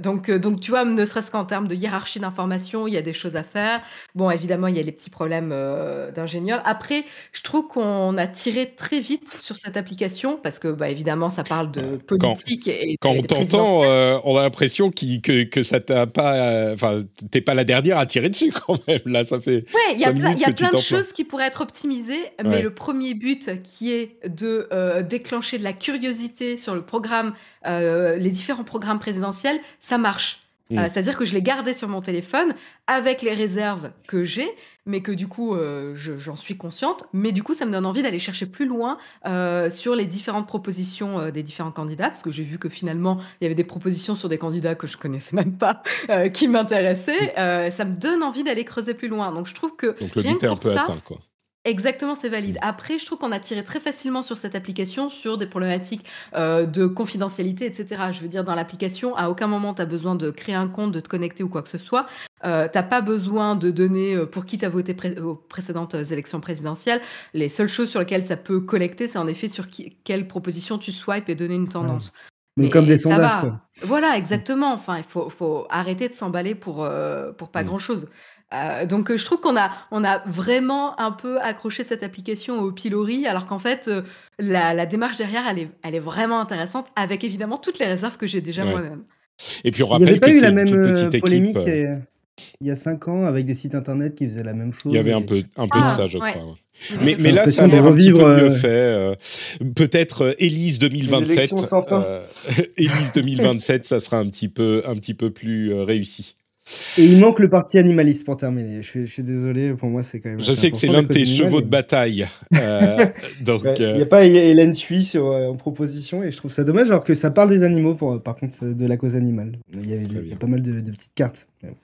Donc, donc, tu vois, ne serait-ce qu'en termes de hiérarchie d'information, il y a des choses à faire. Bon, évidemment, il y a les petits problèmes euh, d'ingénieurs. Après, je trouve qu'on a tiré très vite sur cette application parce que, bah, évidemment, ça parle de politique. Quand, et, et quand on t'entend, euh, on a l'impression que, que ça t'a pas... Enfin, euh, t'es pas la dernière à tirer dessus quand même. Là, ça fait... Ouais, il y a plein, y a plein de choses qui pourraient être optimisées, mais ouais. le premier but qui est de euh, déclencher de la curiosité sur le programme, euh, les différents programmes présidentiels, ça marche. Mmh. Euh, c'est-à-dire que je l'ai gardé sur mon téléphone avec les réserves que j'ai, mais que du coup, euh, je, j'en suis consciente. Mais du coup, ça me donne envie d'aller chercher plus loin euh, sur les différentes propositions euh, des différents candidats, parce que j'ai vu que finalement, il y avait des propositions sur des candidats que je connaissais même pas, euh, qui m'intéressaient. Euh, ça me donne envie d'aller creuser plus loin. Donc, je trouve que Donc, le rien but est un peu ça, atteint, quoi. Exactement, c'est valide. Après, je trouve qu'on a tiré très facilement sur cette application, sur des problématiques euh, de confidentialité, et cetera. Je veux dire, dans l'application, à aucun moment, tu as besoin de créer un compte, de te connecter ou quoi que ce soit. Euh, tu n'as pas besoin de donner pour qui tu as voté pré- aux précédentes élections présidentielles. Les seules choses sur lesquelles ça peut collecter, c'est en effet sur qui- quelle proposition tu swipes et donner une tendance. Ouais. Mais comme des sondages, quoi. Voilà, exactement. Enfin, il faut, faut arrêter de s'emballer pour, euh, pour pas ouais. grand-chose. Euh, donc, euh, je trouve qu'on a, on a vraiment un peu accroché cette application au pilori, alors qu'en fait, euh, la, la démarche derrière, elle est, elle est vraiment intéressante, avec évidemment toutes les réserves que j'ai déjà ouais. moi-même. Et puis, on rappelle que c'est une toute petite équipe. Et... Il y a cinq ans, avec des sites internet qui faisaient la même chose. Il y avait un et... peu, un peu ah, de ça, je ouais. crois. Ouais. Mais, mais là, ça a l'air un petit peu mieux euh... fait. Euh, peut-être euh, Elyze deux mille vingt-sept. Euh, Elyze deux mille vingt-sept, ça sera un petit peu, un petit peu plus euh, réussi. Et il manque le parti animaliste pour terminer. Je suis, je suis désolé, pour moi c'est quand même. Je sais que c'est l'un de tes chevaux mais... de bataille. Euh, donc, ouais, euh... il n'y a pas Hélène Thuy sur euh, en proposition et je trouve ça dommage alors que ça parle des animaux pour, par contre de la cause animale. Il y avait des, il y a pas mal de, de petites cartes. Ouais.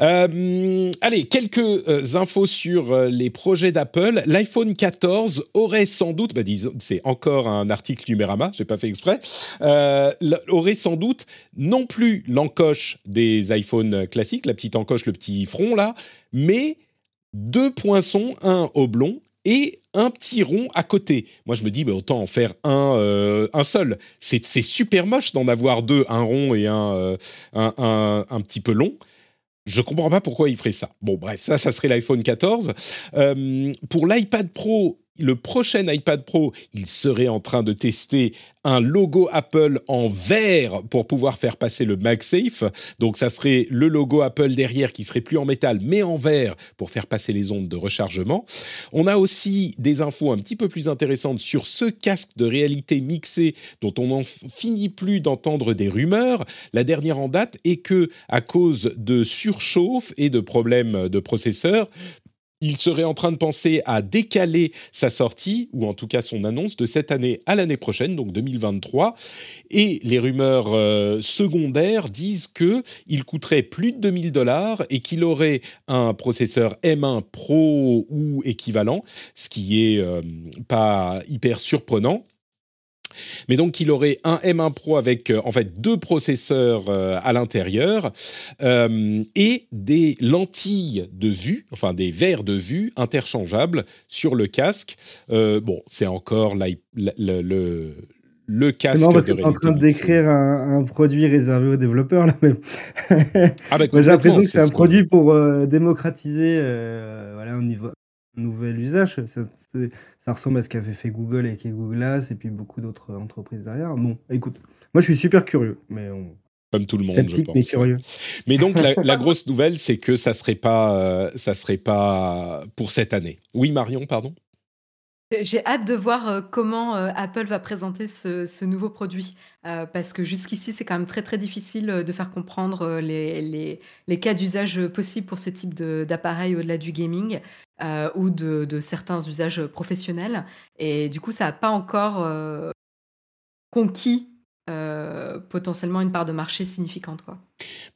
Euh, allez, quelques euh, infos sur euh, les projets d'Apple. L'iPhone quatorze aurait sans doute, bah, disons, c'est encore un article Numérama, j'ai pas fait exprès, euh, aurait sans doute non plus l'encoche des iPhones classiques, la petite encoche, le petit front là, mais deux poinçons, un oblong et un petit rond à côté. Moi, je me dis, bah, autant en faire un, euh, un seul. C'est, c'est super moche d'en avoir deux, un rond et un, euh, un, un, un petit peu long. Je comprends pas pourquoi il ferait ça. Bon, bref, ça, ça serait l'iPhone quatorze. Euh, pour l'iPad Pro, le prochain iPad Pro, il serait en train de tester un logo Apple en vert pour pouvoir faire passer le MagSafe. Donc, ça serait le logo Apple derrière qui serait plus en métal, mais en vert pour faire passer les ondes de rechargement. On a aussi des infos un petit peu plus intéressantes sur ce casque de réalité mixée dont on n'en finit plus d'entendre des rumeurs. La dernière en date est que, à cause de surchauffe et de problèmes de processeur, il serait en train de penser à décaler sa sortie, ou en tout cas son annonce, de cette année à l'année prochaine, donc deux mille vingt-trois. Et les rumeurs euh, secondaires disent qu'il coûterait plus de deux mille dollars et qu'il aurait un processeur M un Pro ou équivalent, ce qui n'est euh, pas hyper surprenant. Mais donc, il aurait un M un Pro avec, euh, en fait, deux processeurs euh, à l'intérieur euh, et des lentilles de vue, enfin, des verres de vue interchangeables sur le casque. Euh, bon, c'est encore la, la, la, le, le casque non, parce de réalité. On est en train de décrire un, un produit réservé aux développeurs, là, même. Ah bah, j'ai l'impression que c'est, c'est un ce produit qu'on... pour euh, démocratiser euh, voilà, on y va. Nouvel usage, ça, ça ressemble à ce qu'avait fait Google avec les Google Glass et puis beaucoup d'autres entreprises derrière. Bon, écoute, moi je suis super curieux, mais on... Comme tout le monde, petite, je pense. Mais curieux. Mais donc, la, la grosse nouvelle, c'est que ça ne serait pas, euh, ça serait pas pour cette année. Oui, Marion, pardon ? J'ai hâte de voir comment Apple va présenter ce, ce nouveau produit, euh, parce que jusqu'ici, c'est quand même très, très difficile de faire comprendre les, les, les cas d'usage possibles pour ce type de, d'appareil au-delà du gaming euh, ou de, de certains usages professionnels. Et du coup, ça n'a pas encore euh, conquis euh, potentiellement une part de marché significante, quoi.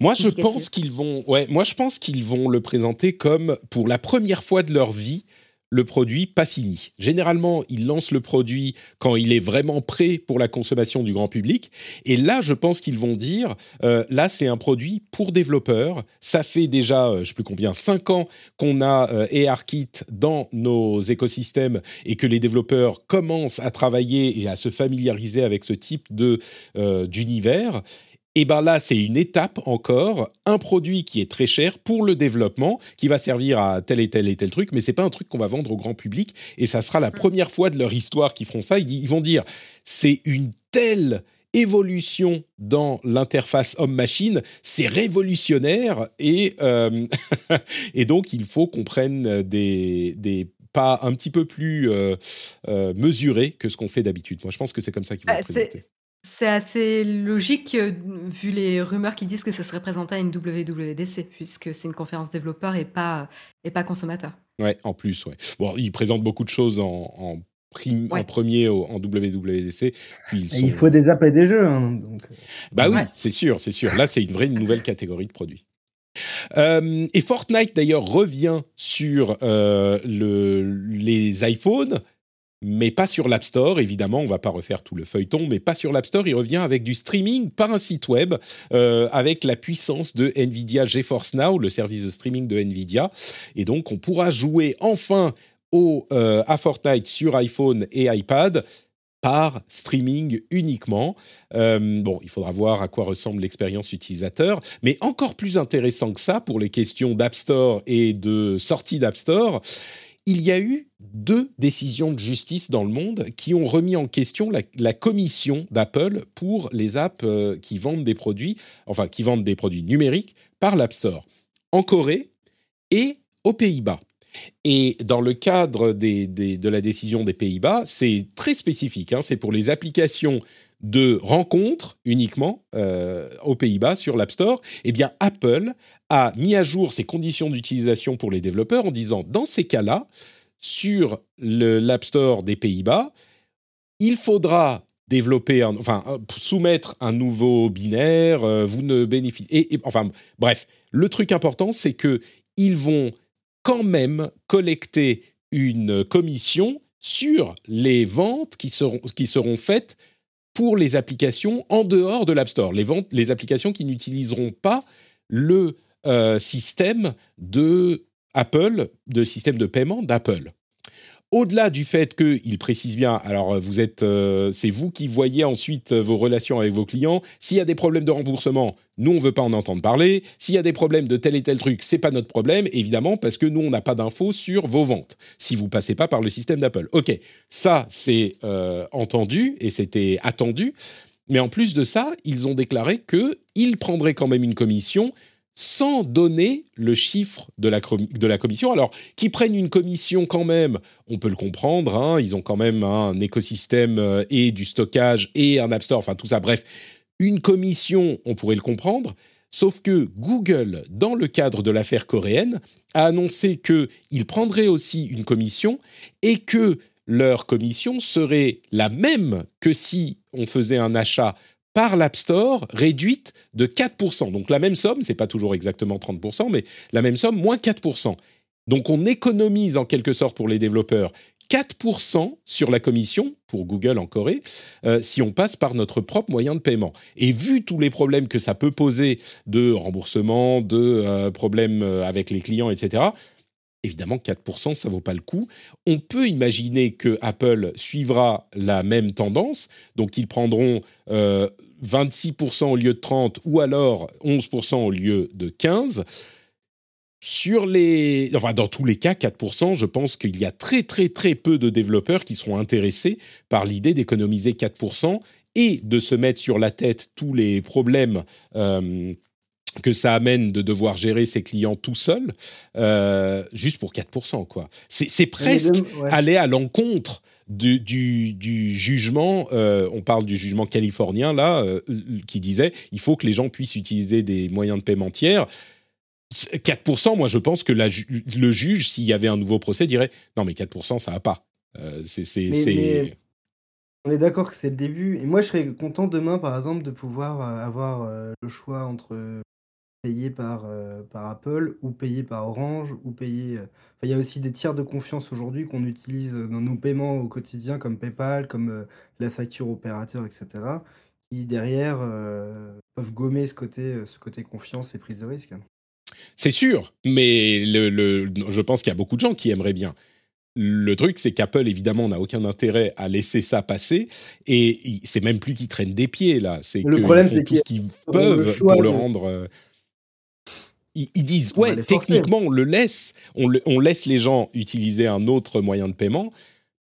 Moi, je pense qu'ils vont, ouais, moi, je pense qu'ils vont le présenter comme, pour la première fois de leur vie, le produit pas fini. Généralement, ils lancent le produit quand il est vraiment prêt pour la consommation du grand public. Et là, je pense qu'ils vont dire, euh, là, c'est un produit pour développeurs. Ça fait déjà, euh, je ne sais plus combien, cinq ans qu'on a euh, ARKit dans nos écosystèmes et que les développeurs commencent à travailler et à se familiariser avec ce type de, euh, d'univers. Et bien là, c'est une étape encore, un produit qui est très cher pour le développement, qui va servir à tel et tel et tel truc, mais ce n'est pas un truc qu'on va vendre au grand public. Et ça sera la première fois de leur histoire qu'ils feront ça. Ils vont dire, c'est une telle évolution dans l'interface homme-machine, c'est révolutionnaire. Et, euh, et donc, il faut qu'on prenne des, des pas un petit peu plus euh, euh, mesurés que ce qu'on fait d'habitude. Moi, je pense que c'est comme ça qu'ils vont ah, le présenter. C'est... C'est assez logique vu les rumeurs qui disent que ça serait présenté à une W W D C puisque c'est une conférence développeur et pas, et pas consommateur. Ouais, en plus, ouais. Bon, ils présentent beaucoup de choses en, en, prime, ouais. en premier au, en W W D C. Puis ils sont... Il faut des apps et des jeux. Hein, donc... Bah ouais. Oui, c'est sûr, c'est sûr. Là, c'est une vraie une nouvelle catégorie de produits. Euh, et Fortnite, d'ailleurs, revient sur euh, le, les iPhones. Mais pas sur l'App Store, évidemment, on ne va pas refaire tout le feuilleton, mais pas sur l'App Store, il revient avec du streaming par un site web, euh, avec la puissance de NVIDIA GeForce Now, le service de streaming de NVIDIA, et donc on pourra jouer enfin au, euh, à Fortnite sur iPhone et iPad, par streaming uniquement. Euh, bon, il faudra voir à quoi ressemble l'expérience utilisateur, mais encore plus intéressant que ça, pour les questions d'App Store et de sortie d'App Store, il y a eu deux décisions de justice dans le monde qui ont remis en question la, la commission d'Apple pour les apps euh, qui vendent des produits, enfin qui vendent des produits numériques par l'App Store, en Corée et aux Pays-Bas. Et dans le cadre des, des, de la décision des Pays-Bas, c'est très spécifique, hein, c'est pour les applications de rencontres uniquement euh, aux Pays-Bas sur l'App Store, eh bien Apple a mis à jour ses conditions d'utilisation pour les développeurs en disant dans ces cas-là, sur le, l'App Store des Pays-Bas, il faudra développer, un, enfin soumettre un nouveau binaire, euh, vous ne bénéficiez, et, et, enfin bref, le truc important c'est que ils vont quand même collecter une commission sur les ventes qui seront qui seront faites pour les applications en dehors de l'App Store, les, ventes, les applications qui n'utiliseront pas le euh, système de Apple, de système de paiement d'Apple. au-delà du fait qu'il précise bien, alors vous êtes, euh, c'est vous qui voyez ensuite vos relations avec vos clients. S'il y a des problèmes de remboursement, nous, on ne veut pas en entendre parler. S'il y a des problèmes de tel et tel truc, ce n'est pas notre problème, évidemment, parce que nous, on n'a pas d'infos sur vos ventes, si vous ne passez pas par le système d'Apple. OK, ça, c'est euh, entendu et c'était attendu. Mais en plus de ça, ils ont déclaré qu'ils prendraient quand même une commission sans donner le chiffre de la, de la commission. Alors, qu'ils prennent une commission quand même, on peut le comprendre. Hein, ils ont quand même un écosystème et du stockage et un App Store, enfin tout ça. Bref, une commission, on pourrait le comprendre. Sauf que Google, dans le cadre de l'affaire coréenne, a annoncé qu'ils prendraient aussi une commission et que leur commission serait la même que si on faisait un achat par l'App Store, réduite de quatre pour cent. Donc la même somme, ce n'est pas toujours exactement trente pour cent, mais la même somme, moins quatre pour cent. Donc on économise en quelque sorte pour les développeurs quatre pour cent sur la commission, pour Google en Corée, euh, si on passe par notre propre moyen de paiement. Et vu tous les problèmes que ça peut poser de remboursement, de euh, problèmes avec les clients, et cetera, évidemment, quatre pour cent, ça ne vaut pas le coup. On peut imaginer que Apple suivra la même tendance. Donc, ils prendront euh, vingt-six pour cent au lieu de trente ou alors onze pour cent au lieu de quinze. Sur les... Enfin, dans tous les cas, quatre pour cent, je pense qu'il y a très, très, très peu de développeurs qui seront intéressés par l'idée d'économiser quatre pour cent et de se mettre sur la tête tous les problèmes euh, que ça amène de devoir gérer ses clients tout seul, euh, juste pour quatre pour cent, quoi. C'est, c'est presque ouais. aller à l'encontre du, du, du jugement, euh, on parle du jugement californien, là, euh, qui disait « il faut que les gens puissent utiliser des moyens de paiement tiers ». quatre pour cent, moi, je pense que la ju- le juge, s'il y avait un nouveau procès, dirait « non, mais quatre pour cent, ça va pas euh, ». C'est, c'est, mais, c'est... Mais... On est d'accord que c'est le début. Et moi, je serais content demain, par exemple, de pouvoir avoir euh, le choix entre... payé par, euh, par Apple ou payé par Orange ou payé... Euh, il y a aussi des tiers de confiance aujourd'hui qu'on utilise dans nos paiements au quotidien comme PayPal, comme euh, la facture opérateur, et cetera qui derrière euh, peuvent gommer ce côté, ce côté confiance et prise de risque. C'est sûr, mais le, le, je pense qu'il y a beaucoup de gens qui aimeraient bien. Le truc, c'est qu'Apple, évidemment, n'a aucun intérêt à laisser ça passer et il, c'est même plus qu'ils traînent des pieds, là. C'est le problème, c'est qu'ils font tout ce qu'ils peuvent le pour de... le rendre... Euh, ils disent, ouais, on techniquement, on le laisse, on, le, on laisse les gens utiliser un autre moyen de paiement.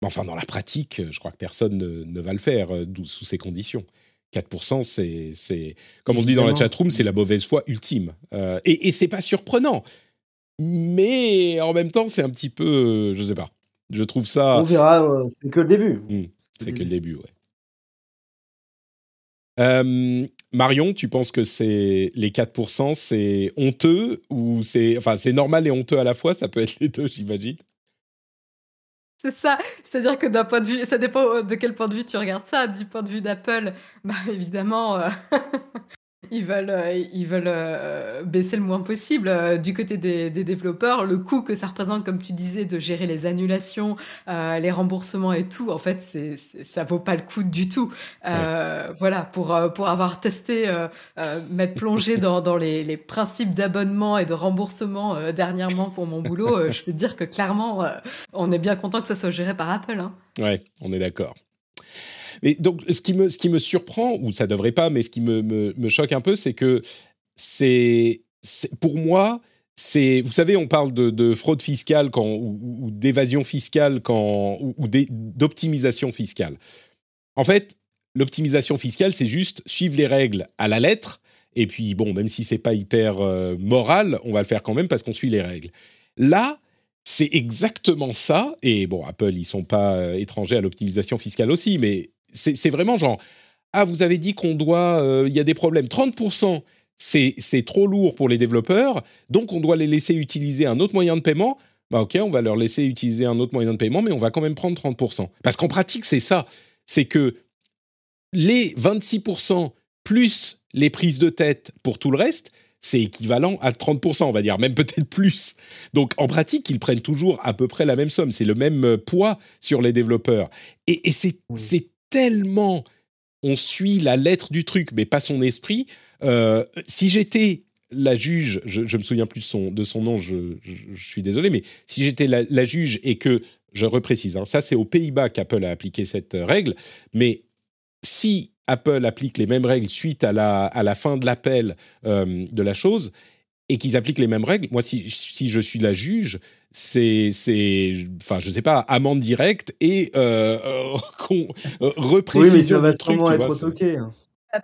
Mais enfin, dans la pratique, je crois que personne ne, ne va le faire euh, sous ces conditions. quatre pour cent, c'est, c'est comme on évidemment. Dit dans la chatroom, c'est la mauvaise foi ultime. Euh, et, et c'est pas surprenant. Mais en même temps, c'est un petit peu, euh, je sais pas, je trouve ça... On verra, euh, c'est que le début. Mmh, c'est, c'est que début. le début, ouais. Euh, Marion, tu penses que c'est les quatre pour cent, c'est honteux ou c'est, enfin, c'est normal et honteux à la fois, ça peut être les deux, j'imagine. C'est ça, c'est-à-dire que d'un point de vue, ça dépend de quel point de vue tu regardes ça. Du point de vue d'Apple, bah évidemment, euh, ils veulent, euh, ils veulent euh, baisser le moins possible. Euh, du côté des, des développeurs, le coût que ça représente, comme tu disais, de gérer les annulations, euh, les remboursements et tout, en fait, c'est, c'est, ça vaut pas le coup du tout. Euh, ouais. Voilà, pour, pour avoir testé, euh, euh, m'être plongé dans, dans les, les principes d'abonnement et de remboursement euh, dernièrement pour mon boulot, euh, je peux te dire que clairement, euh, on est bien content que ça soit géré par Apple. Hein. Ouais, on est d'accord. Et donc, ce qui, me, ce qui me surprend, ou ça ne devrait pas, mais ce qui me, me, me choque un peu, c'est que c'est, c'est, pour moi, c'est... Vous savez, on parle de, de fraude fiscale quand, ou, ou d'évasion fiscale quand, ou, ou d'optimisation fiscale. En fait, l'optimisation fiscale, c'est juste suivre les règles à la lettre. Et puis, bon, même si ce n'est pas hyper euh, moral, on va le faire quand même parce qu'on suit les règles. Là... C'est exactement ça. Et bon, Apple, ils ne sont pas étrangers à l'optimisation fiscale aussi, mais c'est, c'est vraiment genre, ah, vous avez dit qu'on doit, il euh, y a des problèmes. trente pour cent, c'est, c'est trop lourd pour les développeurs, donc on doit les laisser utiliser un autre moyen de paiement. Bah ok, on va leur laisser utiliser un autre moyen de paiement, mais on va quand même prendre trente pour cent. Parce qu'en pratique, c'est ça. C'est que les vingt-six pour cent plus les prises de tête pour tout le reste, c'est équivalent à trente pour cent, on va dire, même peut-être plus. Donc, en pratique, ils prennent toujours à peu près la même somme. C'est le même poids sur les développeurs. Et, et c'est, c'est tellement... On suit la lettre du truc, mais pas son esprit. Euh, si j'étais la juge, je ne me souviens plus son, de son nom, je, je, je suis désolé, mais si j'étais la, la juge et que je reprécise, hein, ça c'est aux Pays-Bas qu'Apple a appliqué cette règle, mais si Apple applique les mêmes règles suite à la, à la fin de l'appel euh, de la chose, et qu'ils appliquent les mêmes règles, moi, si, si je suis la juge, c'est, c'est enfin, je sais pas, amende directe et euh, euh, con, euh, reprécision. Oui, mais ça va sûrement être retoqué.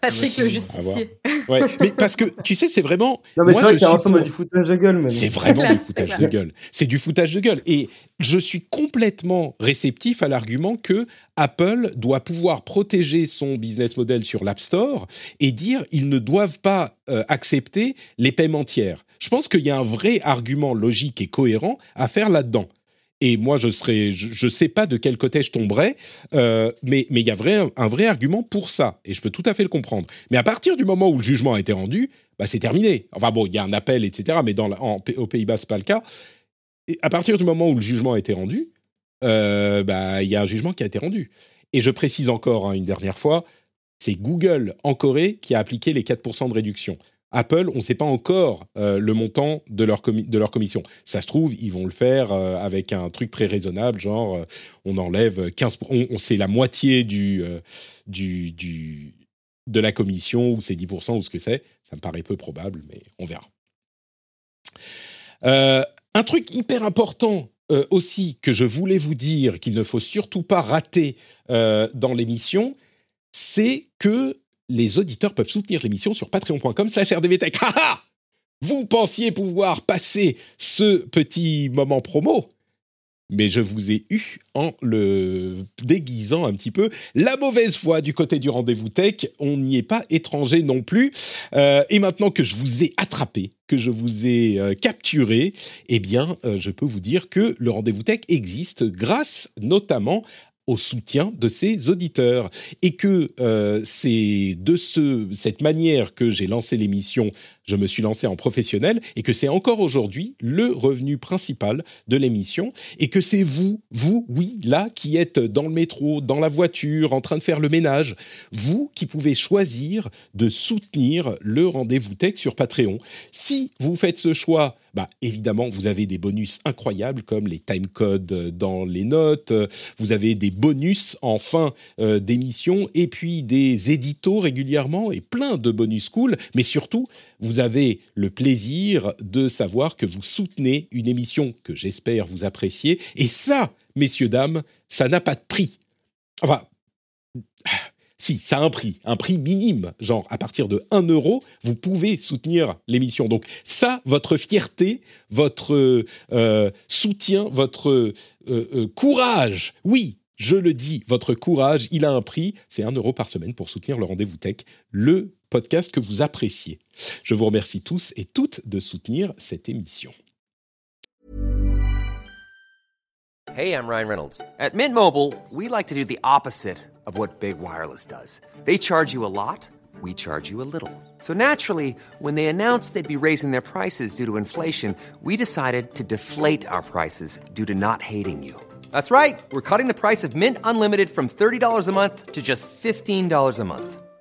Patrick, le justicier. Ouais. Mais parce que, tu sais, c'est vraiment... Non, mais moi, c'est vrai que ça ressemble à du foutage de gueule. Même. C'est vraiment c'est du foutage de gueule. C'est du foutage de gueule. Et je suis complètement réceptif à l'argument que Apple doit pouvoir protéger son business model sur l'App Store et dire qu'ils ne doivent pas euh, accepter les paiements tiers. Je pense qu'il y a un vrai argument logique et cohérent à faire là-dedans. Et moi, je serais, je, je sais pas de quel côté je tomberais, euh, mais mais il y a vrai, un vrai argument pour ça, et je peux tout à fait le comprendre. Mais à partir du moment où le jugement a été rendu, bah c'est terminé. Enfin bon, il y a un appel, et cetera. Mais dans la, en, aux Pays-Bas, c'est pas le cas. Et à partir du moment où le jugement a été rendu, euh, bah il y a un jugement qui a été rendu. Et je précise encore hein, une dernière fois, c'est Google en Corée qui a appliqué les quatre pour cent de réduction. Apple, on ne sait pas encore euh, le montant de leur, comi- de leur commission. Ça se trouve, ils vont le faire euh, avec un truc très raisonnable, genre euh, on enlève quinze pour cent, on, on, c'est la moitié du, euh, du, du, de la commission, ou c'est dix pour cent, ou ce que c'est. Ça me paraît peu probable, mais on verra. Euh, un truc hyper important euh, aussi que je voulais vous dire, qu'il ne faut surtout pas rater euh, dans l'émission, c'est que les auditeurs peuvent soutenir l'émission sur patreon point com slash r d v tech. Vous pensiez pouvoir passer ce petit moment promo, mais je vous ai eu en le déguisant un petit peu. La mauvaise foi du côté du rendez-vous tech, on n'y est pas étranger non plus. Euh, et maintenant que je vous ai attrapé, que je vous ai euh, capturé, eh bien, euh, je peux vous dire que le rendez-vous tech existe grâce notamment à au soutien de ses auditeurs. Et que euh, c'est de ce, cette manière que j'ai lancé l'émission, je me suis lancé en professionnel, et que c'est encore aujourd'hui le revenu principal de l'émission, et que c'est vous, vous, oui, là, qui êtes dans le métro, dans la voiture, en train de faire le ménage, vous qui pouvez choisir de soutenir le Rendez-vous Tech sur Patreon. Si vous faites ce choix, bah, évidemment, vous avez des bonus incroyables comme les timecodes dans les notes, vous avez des bonus en fin euh, d'émission et puis des éditos régulièrement et plein de bonus cool. Mais surtout, vous avez le plaisir de savoir que vous soutenez une émission que j'espère vous appréciez. Et ça, messieurs, dames, ça n'a pas de prix. Enfin... Si, ça a un prix, un prix minime, genre à partir de un euro, vous pouvez soutenir l'émission. Donc ça, votre fierté, votre euh, soutien, votre euh, euh, courage, oui, je le dis, votre courage, il a un prix, c'est un euro par semaine pour soutenir le Rendez-vous Tech, le podcast que vous appréciez. Je vous remercie tous et toutes de soutenir cette émission. Hey, I'm Ryan Reynolds. At Mint Mobile, we like to do the opposite of what Big Wireless does. They charge you a lot, we charge you a little. So naturally, when they announced they'd be raising their prices due to inflation, we decided to deflate our prices due to not hating you. That's right. We're cutting the price of Mint Unlimited from thirty dollars a month to just fifteen dollars a month.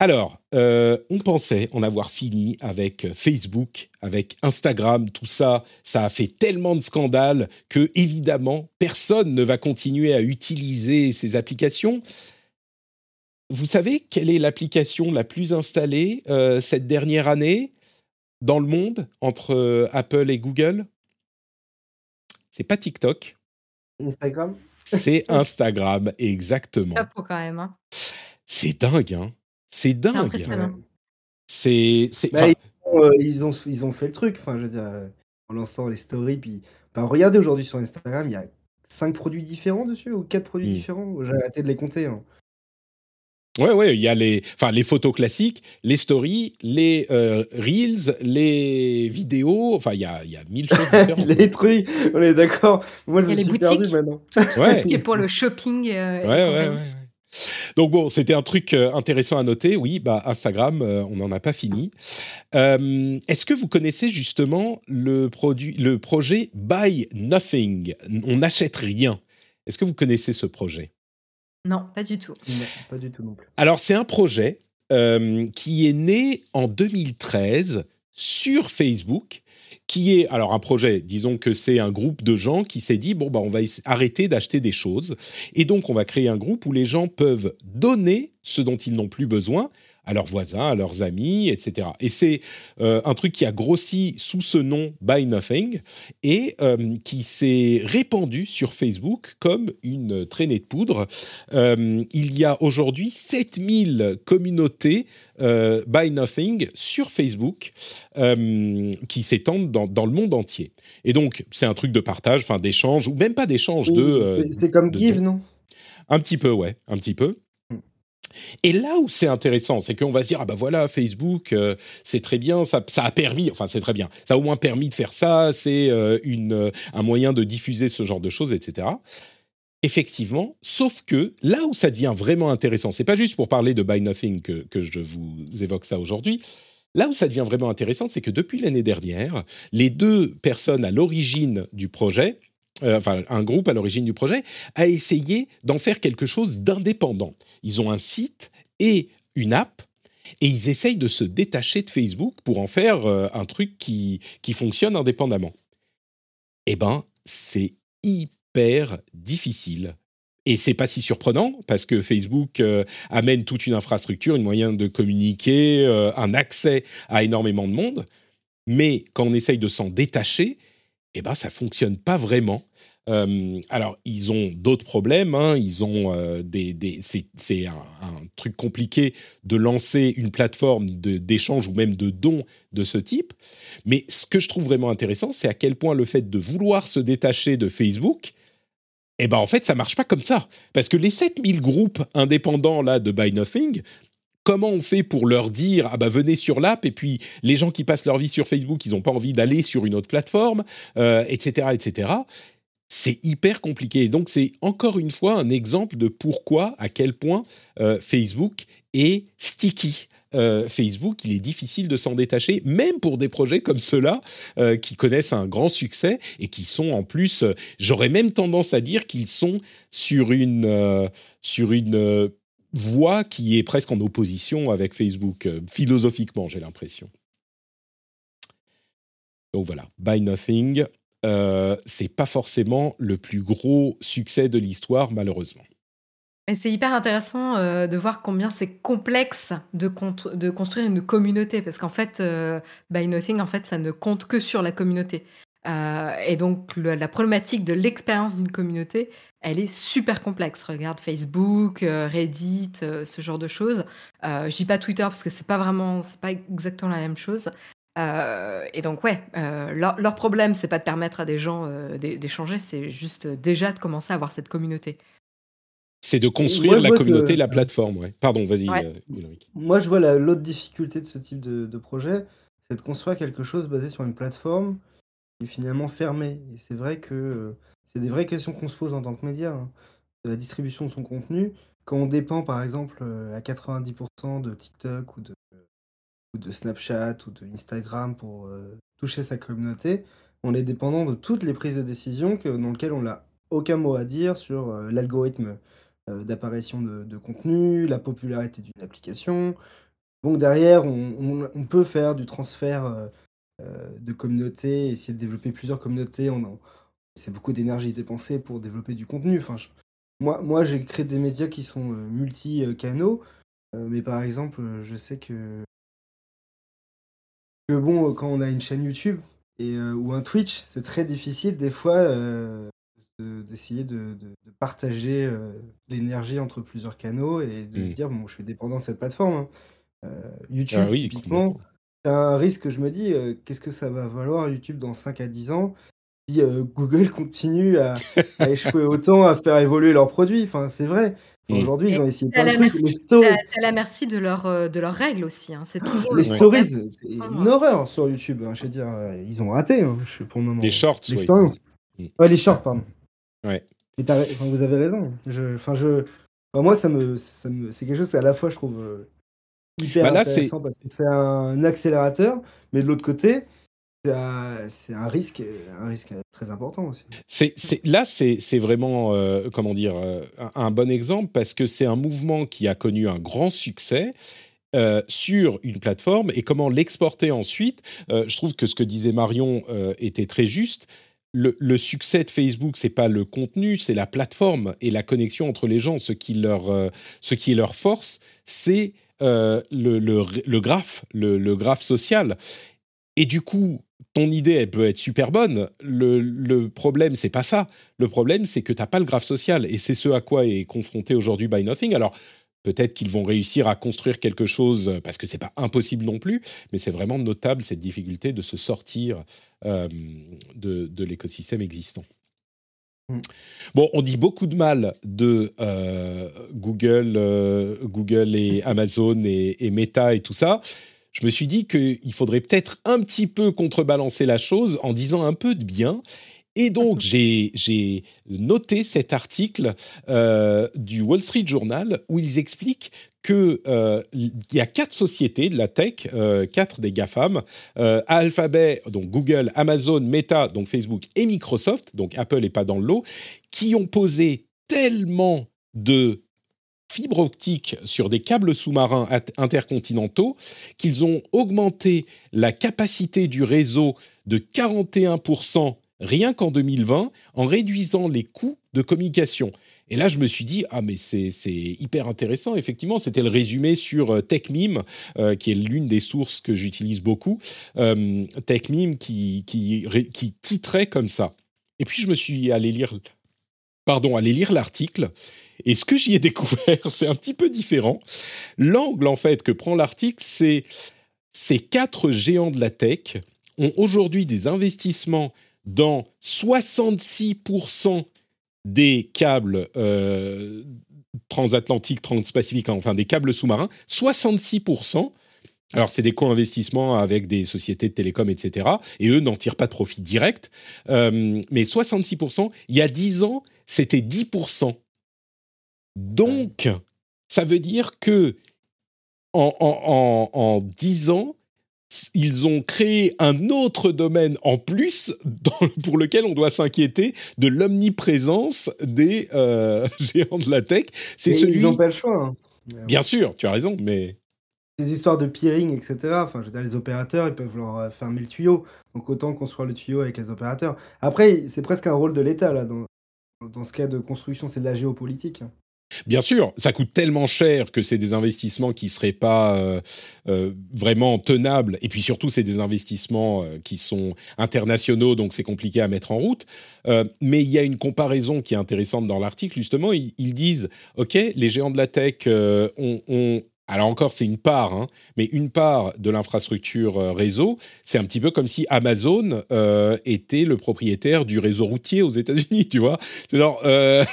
Alors, euh, on pensait en avoir fini avec Facebook, avec Instagram, tout ça. Ça a fait tellement de scandales que, évidemment, personne ne va continuer à utiliser ces applications. Vous savez quelle est l'application la plus installée euh, cette dernière année dans le monde entre euh, Apple et Google ? C'est pas TikTok. Instagram ? C'est Instagram, exactement. C'est chapeau quand même. Hein. C'est dingue, hein. C'est dingue. C'est, c'est, bah, ils, ont, euh, ils, ont, ils ont fait le truc. Enfin, je veux dire, en lançant les stories, puis, bah, regardez aujourd'hui sur Instagram, il y a cinq produits différents dessus ou quatre produits mmh. différents. J'ai arrêté de les compter. Hein. Ouais, ouais, il y a les, enfin, les photos classiques, les stories, les euh, reels, les vidéos. Enfin, il y a, il y a mille choses différentes. Les trucs, on est d'accord. Moi, je me suis perdu maintenant. Tout, tout, ouais. tout ce qui est pour le shopping. Euh, ouais, ouais, ouais, ouais. Donc bon, c'était un truc intéressant à noter. Oui, bah Instagram, euh, on n'en a pas fini. Euh, est-ce que vous connaissez justement le produit, le projet Buy Nothing ? On n'achète rien. Est-ce que vous connaissez ce projet ? Non, pas du tout. Non, pas du tout non plus. Alors c'est un projet euh, qui est né en deux mille treize sur Facebook, qui est alors un projet, disons que c'est un groupe de gens qui s'est dit bon bah on va arrêter d'acheter des choses et donc on va créer un groupe où les gens peuvent donner ce dont ils n'ont plus besoin à leurs voisins, à leurs amis, et cetera. Et c'est euh, un truc qui a grossi sous ce nom Buy Nothing et euh, qui s'est répandu sur Facebook comme une traînée de poudre. Euh, il y a aujourd'hui sept mille communautés euh, Buy Nothing sur Facebook euh, qui s'étendent dans, dans le monde entier. Et donc, c'est un truc de partage, enfin d'échange, ou même pas d'échange. Oui, de... Euh, c'est comme de, Give, de... non ? Un petit peu, ouais, un petit peu. Et là où c'est intéressant, c'est qu'on va se dire ah ben voilà Facebook, euh, c'est très bien, ça, ça a permis, enfin c'est très bien, ça a au moins permis de faire ça, c'est euh, une, euh, un moyen de diffuser ce genre de choses, et cetera. Effectivement, sauf que là où ça devient vraiment intéressant, c'est pas juste pour parler de Buy Nothing que, que je vous évoque ça aujourd'hui. Là où ça devient vraiment intéressant, c'est que depuis l'année dernière, les deux personnes à l'origine du projet. Euh, enfin, un groupe à l'origine du projet, a essayé d'en faire quelque chose d'indépendant. Ils ont un site et une app, et ils essayent de se détacher de Facebook pour en faire euh, un truc qui, qui fonctionne indépendamment. Eh bien, c'est hyper difficile. Et c'est pas si surprenant, parce que Facebook euh, amène toute une infrastructure, une moyen de communiquer, euh, un accès à énormément de monde. Mais quand on essaye de s'en détacher, eh ben, ça ne fonctionne pas vraiment. Euh, alors, ils ont d'autres problèmes. Hein. Ils ont, euh, des, des, c'est, c'est un, un truc compliqué de lancer une plateforme de, d'échange ou même de dons de ce type. Mais ce que je trouve vraiment intéressant, c'est à quel point le fait de vouloir se détacher de Facebook, eh ben, en fait, ça ne marche pas comme ça. Parce que les sept mille groupes indépendants là, de Buy Nothing... Comment on fait pour leur dire « Ah bah venez sur l'app » et puis les gens qui passent leur vie sur Facebook, ils n'ont pas envie d'aller sur une autre plateforme, euh, et cetera, et cetera. C'est hyper compliqué. Donc, c'est encore une fois un exemple de pourquoi, à quel point euh, Facebook est sticky. Euh, Facebook, il est difficile de s'en détacher, même pour des projets comme ceux-là euh, qui connaissent un grand succès et qui sont en plus... Euh, j'aurais même tendance à dire qu'ils sont sur une... Euh, sur une euh, voix qui est presque en opposition avec Facebook, euh, philosophiquement, j'ai l'impression. Donc voilà, Buy Nothing, euh, c'est pas forcément le plus gros succès de l'histoire, malheureusement. Mais c'est hyper intéressant euh, de voir combien c'est complexe de, con- de construire une communauté, parce qu'en fait, euh, Buy Nothing, en fait, ça ne compte que sur la communauté. Euh, et donc, le, la problématique de l'expérience d'une communauté, elle est super complexe. Regarde Facebook, euh, Reddit, euh, ce genre de choses. Euh, je dis pas Twitter parce que c'est pas vraiment, c'est pas exactement la même chose. Euh, et donc, ouais, euh, leur, leur problème, c'est pas de permettre à des gens euh, d'échanger, c'est juste déjà de commencer à avoir cette communauté. C'est de construire moi, la communauté, que... la plateforme. Ouais. Pardon, vas-y, ouais. euh, Ulrich. Moi, je vois la, l'autre difficulté de ce type de, de projet, c'est de construire quelque chose basé sur une plateforme est finalement fermé. Et c'est vrai que euh, c'est des vraies questions qu'on se pose en tant que média, hein, de la distribution de son contenu. Quand on dépend, par exemple, euh, à quatre-vingt-dix pour cent de TikTok ou de, euh, ou de Snapchat ou de Instagram pour euh, toucher sa communauté, on est dépendant de toutes les prises de décision que, dans lesquelles on n'a aucun mot à dire sur euh, l'algorithme euh, d'apparition de, de contenu, la popularité d'une application. Donc derrière, on, on, on peut faire du transfert euh, de communautés, essayer de développer plusieurs communautés, on en... c'est beaucoup d'énergie dépensée pour développer du contenu. Enfin, je... moi, moi, j'ai créé des médias qui sont euh, multi-canaux, euh, mais par exemple, je sais que... que bon, quand on a une chaîne YouTube et, euh, ou un Twitch, c'est très difficile des fois euh, de, d'essayer de, de, de partager euh, l'énergie entre plusieurs canaux et de mmh. se dire bon, je suis dépendant de cette plateforme. Hein. Euh, YouTube, ah oui, typiquement. C'est un risque que je me dis, euh, qu'est-ce que ça va valoir YouTube dans cinq à dix ans si euh, Google continue à, à échouer autant à faire évoluer leurs produits. Enfin, c'est vrai. Enfin, aujourd'hui, ils ont essayé plein de trucs. Merci, les stories... T'as, t'as la merci de, leur, euh, de leurs règles aussi. Hein. C'est toujours les le stories, problème. C'est une horreur sur YouTube. Hein. Je veux dire, euh, ils ont raté. Hein. Je sais, pour le moment. Les shorts, oui. Ouais, les shorts, pardon. Ouais. Et t'as... Enfin, vous avez raison. Je... Enfin, je... Enfin, moi, ça me... ça me, c'est quelque chose qu'à la fois, je trouve euh, hyper bah là, intéressant c'est... parce que c'est un accélérateur, mais de l'autre côté, c'est un risque, un risque très important aussi. C'est, c'est, là, c'est, c'est vraiment, euh, comment dire, euh, un, un bon exemple parce que c'est un mouvement qui a connu un grand succès euh, sur une plateforme et comment l'exporter ensuite. Euh, je trouve que ce que disait Marion euh, était très juste. Le, le succès de Facebook, c'est pas le contenu, c'est la plateforme et la connexion entre les gens. Ce qui leur, euh, ce qui est leur force, c'est euh, le, le, le graphe, le, le graphe social. Et du coup, ton idée, elle peut être super bonne. Le, le problème, c'est pas ça. Le problème, c'est que t'as pas le graphe social. Et c'est ce à quoi est confronté aujourd'hui Buy Nothing. Alors, peut-être qu'ils vont réussir à construire quelque chose, parce que c'est pas impossible non plus, mais c'est vraiment notable, cette difficulté de se sortir euh, de, de l'écosystème existant. Mmh. Bon, on dit beaucoup de mal de euh, Google, euh, Google et Amazon et, et Meta et tout ça. Je me suis dit qu'il faudrait peut-être un petit peu contrebalancer la chose en disant un peu de bien. Et donc, j'ai, j'ai noté cet article euh, du Wall Street Journal où ils expliquent qu'il euh, y a quatre sociétés de la tech, euh, quatre des GAFAM, euh, Alphabet, donc Google, Amazon, Meta, donc Facebook et Microsoft, donc Apple n'est pas dans le lot, qui ont posé tellement de fibres optiques sur des câbles sous-marins at- intercontinentaux qu'ils ont augmenté la capacité du réseau de quarante et un pour cent rien qu'en deux mille vingt, en réduisant les coûts de communication. Et là, je me suis dit, ah mais c'est, c'est hyper intéressant. Effectivement, c'était le résumé sur TechMeme, euh, qui est l'une des sources que j'utilise beaucoup. Euh, TechMeme qui, qui, qui titrait comme ça. Et puis, je me suis allé lire, pardon, allé lire l'article. Et ce que j'y ai découvert, c'est un petit peu différent. L'angle, en fait, que prend l'article, c'est ces quatre géants de la tech ont aujourd'hui des investissements dans soixante-six pour cent des câbles euh, transatlantiques, transpacifiques, enfin des câbles sous-marins, soixante-six pour cent. Alors, c'est des co-investissements avec des sociétés de télécom, et cetera. Et eux n'en tirent pas de profit direct. Euh, mais soixante-six pour cent, il y a dix ans, c'était dix pour cent. Donc, ça veut dire que en, en, en, en dix ans, ils ont créé un autre domaine en plus dans, pour lequel on doit s'inquiéter de l'omniprésence des euh, géants de la tech. C'est celui... Ils n'ont pas le choix. Hein. Bien sûr, tu as raison, mais... Ces histoires de peering, et cetera. Enfin, je veux dire, les opérateurs, ils peuvent leur fermer le tuyau. Donc, autant construire le tuyau avec les opérateurs. Après, c'est presque un rôle de l'État, là, dans, dans ce cas de construction. C'est de la géopolitique. Bien sûr, ça coûte tellement cher que c'est des investissements qui ne seraient pas euh, euh, vraiment tenables. Et puis surtout, c'est des investissements euh, qui sont internationaux, donc c'est compliqué à mettre en route. Euh, mais il y a une comparaison qui est intéressante dans l'article. Justement, ils, ils disent, OK, les géants de la tech euh, ont... ont alors encore, c'est une part, hein, mais une part de l'infrastructure euh, réseau, c'est un petit peu comme si Amazon euh, était le propriétaire du réseau routier aux États-Unis, tu vois. C'est genre, euh,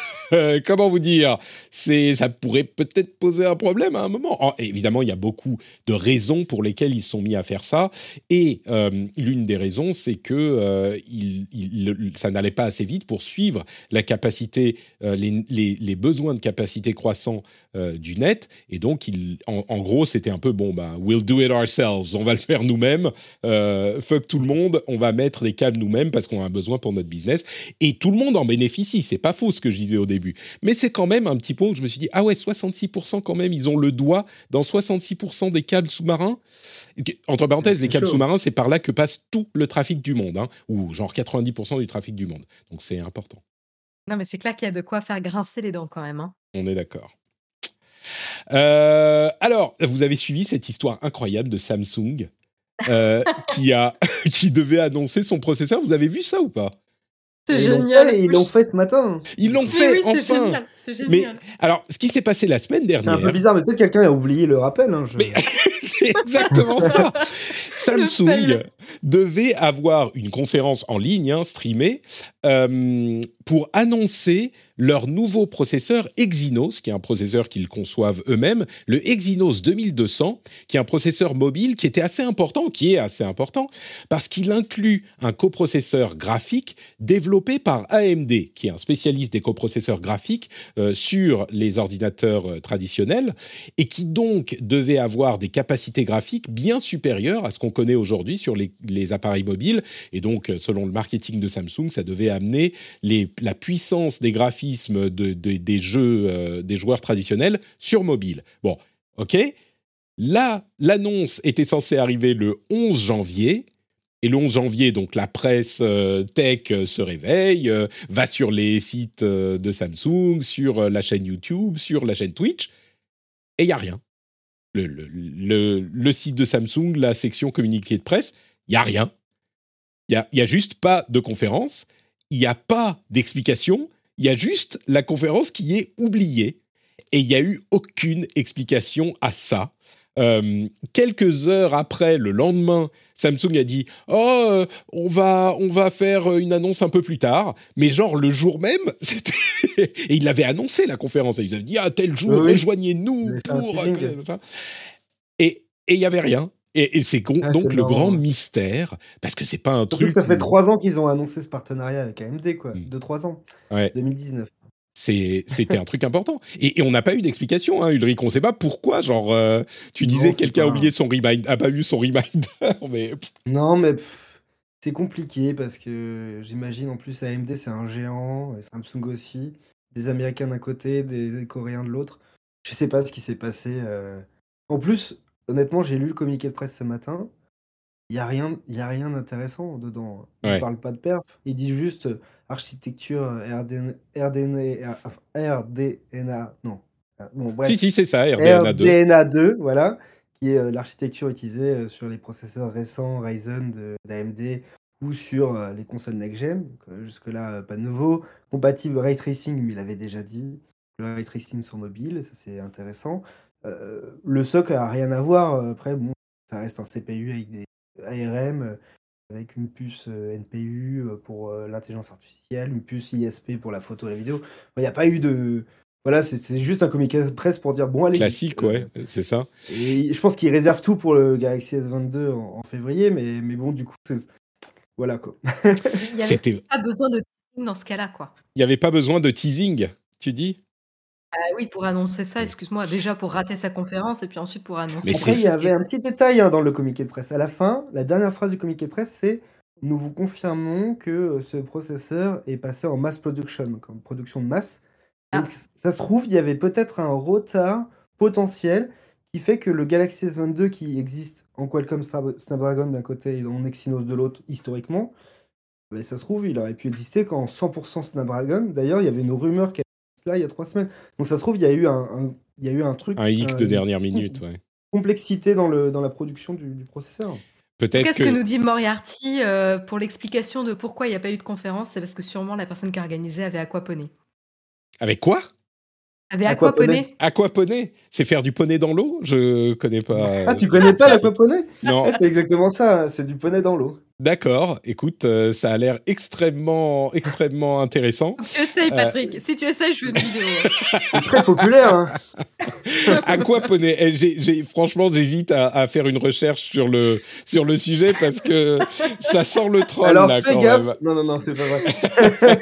comment vous dire, c'est, ça pourrait peut-être poser un problème à un moment. Oh, évidemment, il y a beaucoup de raisons pour lesquelles ils sont mis à faire ça. Et euh, l'une des raisons, c'est que euh, il, il, ça n'allait pas assez vite pour suivre la capacité, euh, les, les, les besoins de capacité croissants euh, du net. Et donc, ils En, en gros, c'était un peu, bon, bah, we'll do it ourselves, on va le faire nous-mêmes, euh, fuck tout le monde, on va mettre des câbles nous-mêmes parce qu'on a besoin pour notre business. Et tout le monde en bénéficie, c'est pas faux ce que je disais au début. Mais c'est quand même un petit point où je me suis dit, ah ouais, soixante-six pour cent quand même, ils ont le doigt dans soixante-six pour cent des câbles sous-marins. Entre parenthèses, c'est les câbles chaud. Sous-marins, c'est par là que passe tout le trafic du monde, hein, ou genre quatre-vingt-dix pour cent du trafic du monde. Donc c'est important. Non, mais c'est clair qu'il y a de quoi faire grincer les dents quand même. Hein. On est d'accord. Euh, alors, vous avez suivi cette histoire incroyable de Samsung euh, qui, a, qui devait annoncer son processeur. Vous avez vu ça ou pas ? C'est et génial. Ils l'ont fait, ils l'ont fait ce matin. Ils l'ont mais fait, oui, enfin. C'est génial, c'est génial. Mais alors, ce qui s'est passé la semaine dernière. C'est un peu bizarre, mais peut-être quelqu'un a oublié le rappel. Hein, je... mais, c'est exactement ça. Samsung devait avoir une conférence en ligne, hein, streamée, euh, pour annoncer leur nouveau processeur Exynos, qui est un processeur qu'ils conçoivent eux-mêmes, le Exynos deux mille deux cents, qui est un processeur mobile qui était assez important, qui est assez important, parce qu'il inclut un coprocesseur graphique développé par A M D, qui est un spécialiste des coprocesseurs graphiques euh, sur les ordinateurs euh, traditionnels, et qui donc devait avoir des capacités graphiques bien supérieures à ce qu'on connaît aujourd'hui sur les, les appareils mobiles. Et donc, selon le marketing de Samsung, ça devait amener les, la puissance des graphismes De, de, des jeux, euh, des joueurs traditionnels sur mobile. Bon, ok. Là, l'annonce était censée arriver le onze janvier. Et le onze janvier, donc, la presse euh, tech euh, se réveille, euh, va sur les sites euh, de Samsung, sur euh, la chaîne YouTube, sur la chaîne Twitch. Et il n'y a rien. Le, le, le, le site de Samsung, la section communiqué de presse, il n'y a rien. Il n'y a, y a juste pas de conférence. Il n'y a pas d'explication. Il y a juste la conférence qui est oubliée et il n'y a eu aucune explication à ça. Euh, quelques heures après, le lendemain, Samsung a dit « Oh, euh, on va, on va faire une annonce un peu plus tard ». Mais genre, le jour même, c'était... et ils l'avaient annoncé, la conférence. Ils avaient dit « Ah, tel jour, oui, rejoignez-nous oui. pour... » Et il n'y avait rien. Et, et c'est con, ah, donc c'est le marrant. grand mystère, parce que c'est pas un truc... Ça fait trois où... ans qu'ils ont annoncé ce partenariat avec A M D, quoi. Mmh. Deux, trois ans. Ouais. deux mille dix-neuf. C'est, c'était un truc important. Et, et on n'a pas eu d'explication, hein, Ulrich. On ne sait pas pourquoi, genre, euh, tu disais non, quelqu'un a oublié son reminder, n'a pas eu son reminder, mais... Non, mais pff, c'est compliqué, parce que j'imagine, en plus, A M D, c'est un géant, et Samsung aussi, des Américains d'un côté, des, des Coréens de l'autre. Je ne sais pas ce qui s'est passé. Euh... En plus... Honnêtement, j'ai lu le communiqué de presse ce matin. Il n'y a rien, il n'y a rien d'intéressant dedans. Il ne ouais. parle pas de perf. Il dit juste architecture R D N A. Non. Bon, bref. Si, si, c'est ça, R D N A deux. R D N A deux, voilà, qui est l'architecture utilisée sur les processeurs récents Ryzen de, d'A M D ou sur les consoles next-gen. Donc, jusque-là, pas de nouveau. Compatible ray tracing, mais il avait déjà dit. Le ray tracing sur mobile, ça c'est intéressant. Euh, le S O C a rien à voir. Après, bon, ça reste un C P U avec des A R M, avec une puce euh, N P U pour euh, l'intelligence artificielle, une puce I S P pour la photo et la vidéo. Il n'y a pas eu de... Voilà, c'est, c'est juste un communiqué de presse pour dire... bon allez, classique, euh, ouais, c'est ça. Et je pense qu'ils réservent tout pour le Galaxy S vingt-deux en, en février, mais, mais bon, du coup, c'est... voilà, quoi. Il n'y avait pas besoin de teasing dans ce cas-là, quoi. Il n'y avait pas besoin de teasing, tu dis ? Euh, oui, pour annoncer ça, excuse-moi, déjà pour rater sa conférence et puis ensuite pour annoncer... Après, il y avait un petit détail hein, dans le communiqué de presse. À la fin, la dernière phrase du communiqué de presse, c'est « Nous vous confirmons que ce processeur est passé en mass production, comme production de masse. Ah. » Donc, ça se trouve, il y avait peut-être un retard potentiel qui fait que le Galaxy S vingt-deux qui existe en Qualcomm Snapdragon d'un côté et en Exynos de l'autre, historiquement, ben, ça se trouve, il aurait pu exister qu'en cent pour cent Snapdragon. D'ailleurs, il y avait une rumeur qui là il y a trois semaines. Donc ça se trouve, il y a eu un, un, il y a eu un truc... Un hic euh, de dernière minute, ouais. Complexité dans, le, dans la production du, du processeur. Peut-être Qu'est-ce que... que nous dit Moriarty euh, pour l'explication de pourquoi il n'y a pas eu de conférence? C'est parce que sûrement la personne qui a organisé avait aquaponé. Avec quoi? Avait aquaponé. Aquaponé, c'est faire du poney dans l'eau? Je connais pas... Euh... Ah, tu connais pas l'aquaponé? Non. C'est exactement ça, c'est du poney dans l'eau. D'accord, écoute, euh, ça a l'air extrêmement, extrêmement intéressant. Tu essayes, Patrick. Euh... Si tu essayes, je veux une vidéo. C'est très populaire. Hein. Aquaponé. Eh, j'ai, j'ai, franchement, j'hésite à, à faire une recherche sur le, sur le sujet parce que ça sent le troll. Alors, là, fais quand gaffe. Même. Non, non, non, c'est pas vrai.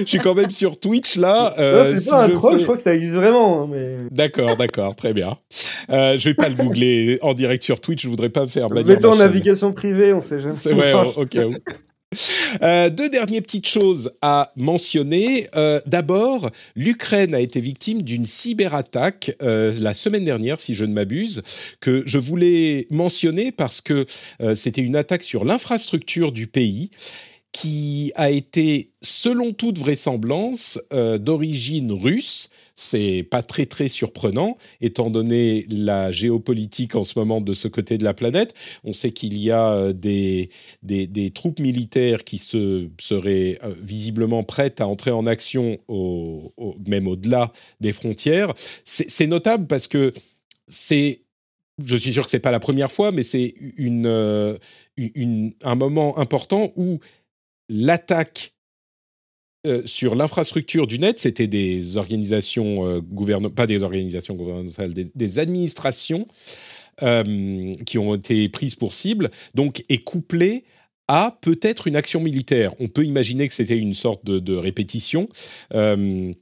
Je suis quand même sur Twitch, là. Euh, non, c'est si pas un je troll, fais... je crois que ça existe vraiment. Mais... D'accord, d'accord, très bien. Euh, je vais pas le googler en direct sur Twitch, je voudrais pas me faire bannir. Mettons en navigation privée. On sait jamais. C'est ouais, au okay, okay. euh, Deux dernières petites choses à mentionner. Euh, d'abord, l'Ukraine a été victime d'une cyberattaque euh, la semaine dernière, si je ne m'abuse, que je voulais mentionner parce que euh, c'était une attaque sur l'infrastructure du pays qui a été, selon toute vraisemblance, euh, d'origine russe. C'est pas très, très surprenant, étant donné la géopolitique en ce moment de ce côté de la planète. On sait qu'il y a des, des, des troupes militaires qui se, seraient visiblement prêtes à entrer en action, au, au, même au-delà des frontières. C'est, c'est notable parce que c'est... Je suis sûr que ce n'est pas la première fois, mais c'est une, euh, une, un moment important où l'attaque euh, sur l'infrastructure du net, c'était des organisations euh, gouvernementales, pas des organisations gouvernementales, des, des administrations euh, qui ont été prises pour cible, donc est couplée à peut-être une action militaire. On peut imaginer que c'était une sorte de, de répétition. Euh,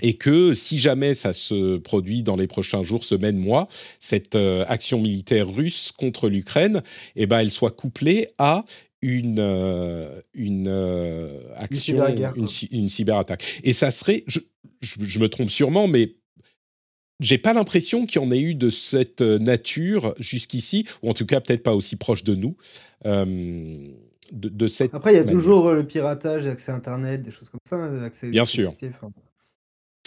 Et que si jamais ça se produit dans les prochains jours, semaines, mois, cette euh, action militaire russe contre l'Ukraine, eh ben, elle soit couplée à une, euh, une euh, action, une, une cyberattaque. Et ça serait, je, je, je me trompe sûrement, mais j'ai pas l'impression qu'il y en ait eu de cette nature jusqu'ici, ou en tout cas peut-être pas aussi proche de nous. Euh, de, de cette Après, il y a manière. Toujours le piratage, l'accès à Internet, des choses comme ça, l'accès à bien sûr. Enfin.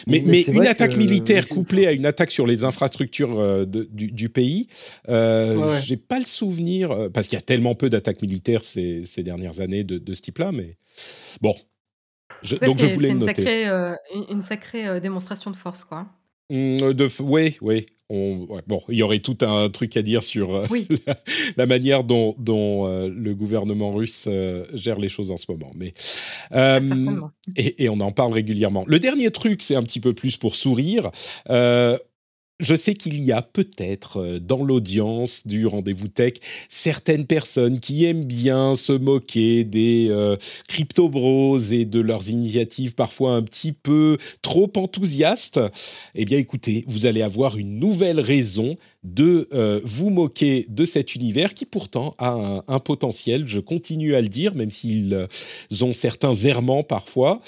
Mais, mais, mais une attaque que, militaire euh, couplée à une attaque sur les infrastructures euh, de, du, du pays, euh, ouais. j'ai pas le souvenir, euh, parce qu'il y a tellement peu d'attaques militaires ces, ces dernières années de, de ce type-là, mais bon. Je, Après, donc je voulais le noter. C'est euh, une, une sacrée euh, démonstration de force, quoi. Oui, oui. Ouais, bon, il y aurait tout un truc à dire sur euh, oui. la, la manière dont, dont euh, le gouvernement russe euh, gère les choses en ce moment. Mais, euh, et, et on en parle régulièrement. Le dernier truc, c'est un petit peu plus pour sourire. Euh, Je sais qu'il y a peut-être dans l'audience du Rendez-vous Tech certaines personnes qui aiment bien se moquer des euh, crypto-bros et de leurs initiatives parfois un petit peu trop enthousiastes. Eh bien, écoutez, vous allez avoir une nouvelle raison de euh, vous moquer de cet univers qui pourtant a un, un potentiel. Je continue à le dire, même s'ils ont certains errements parfois.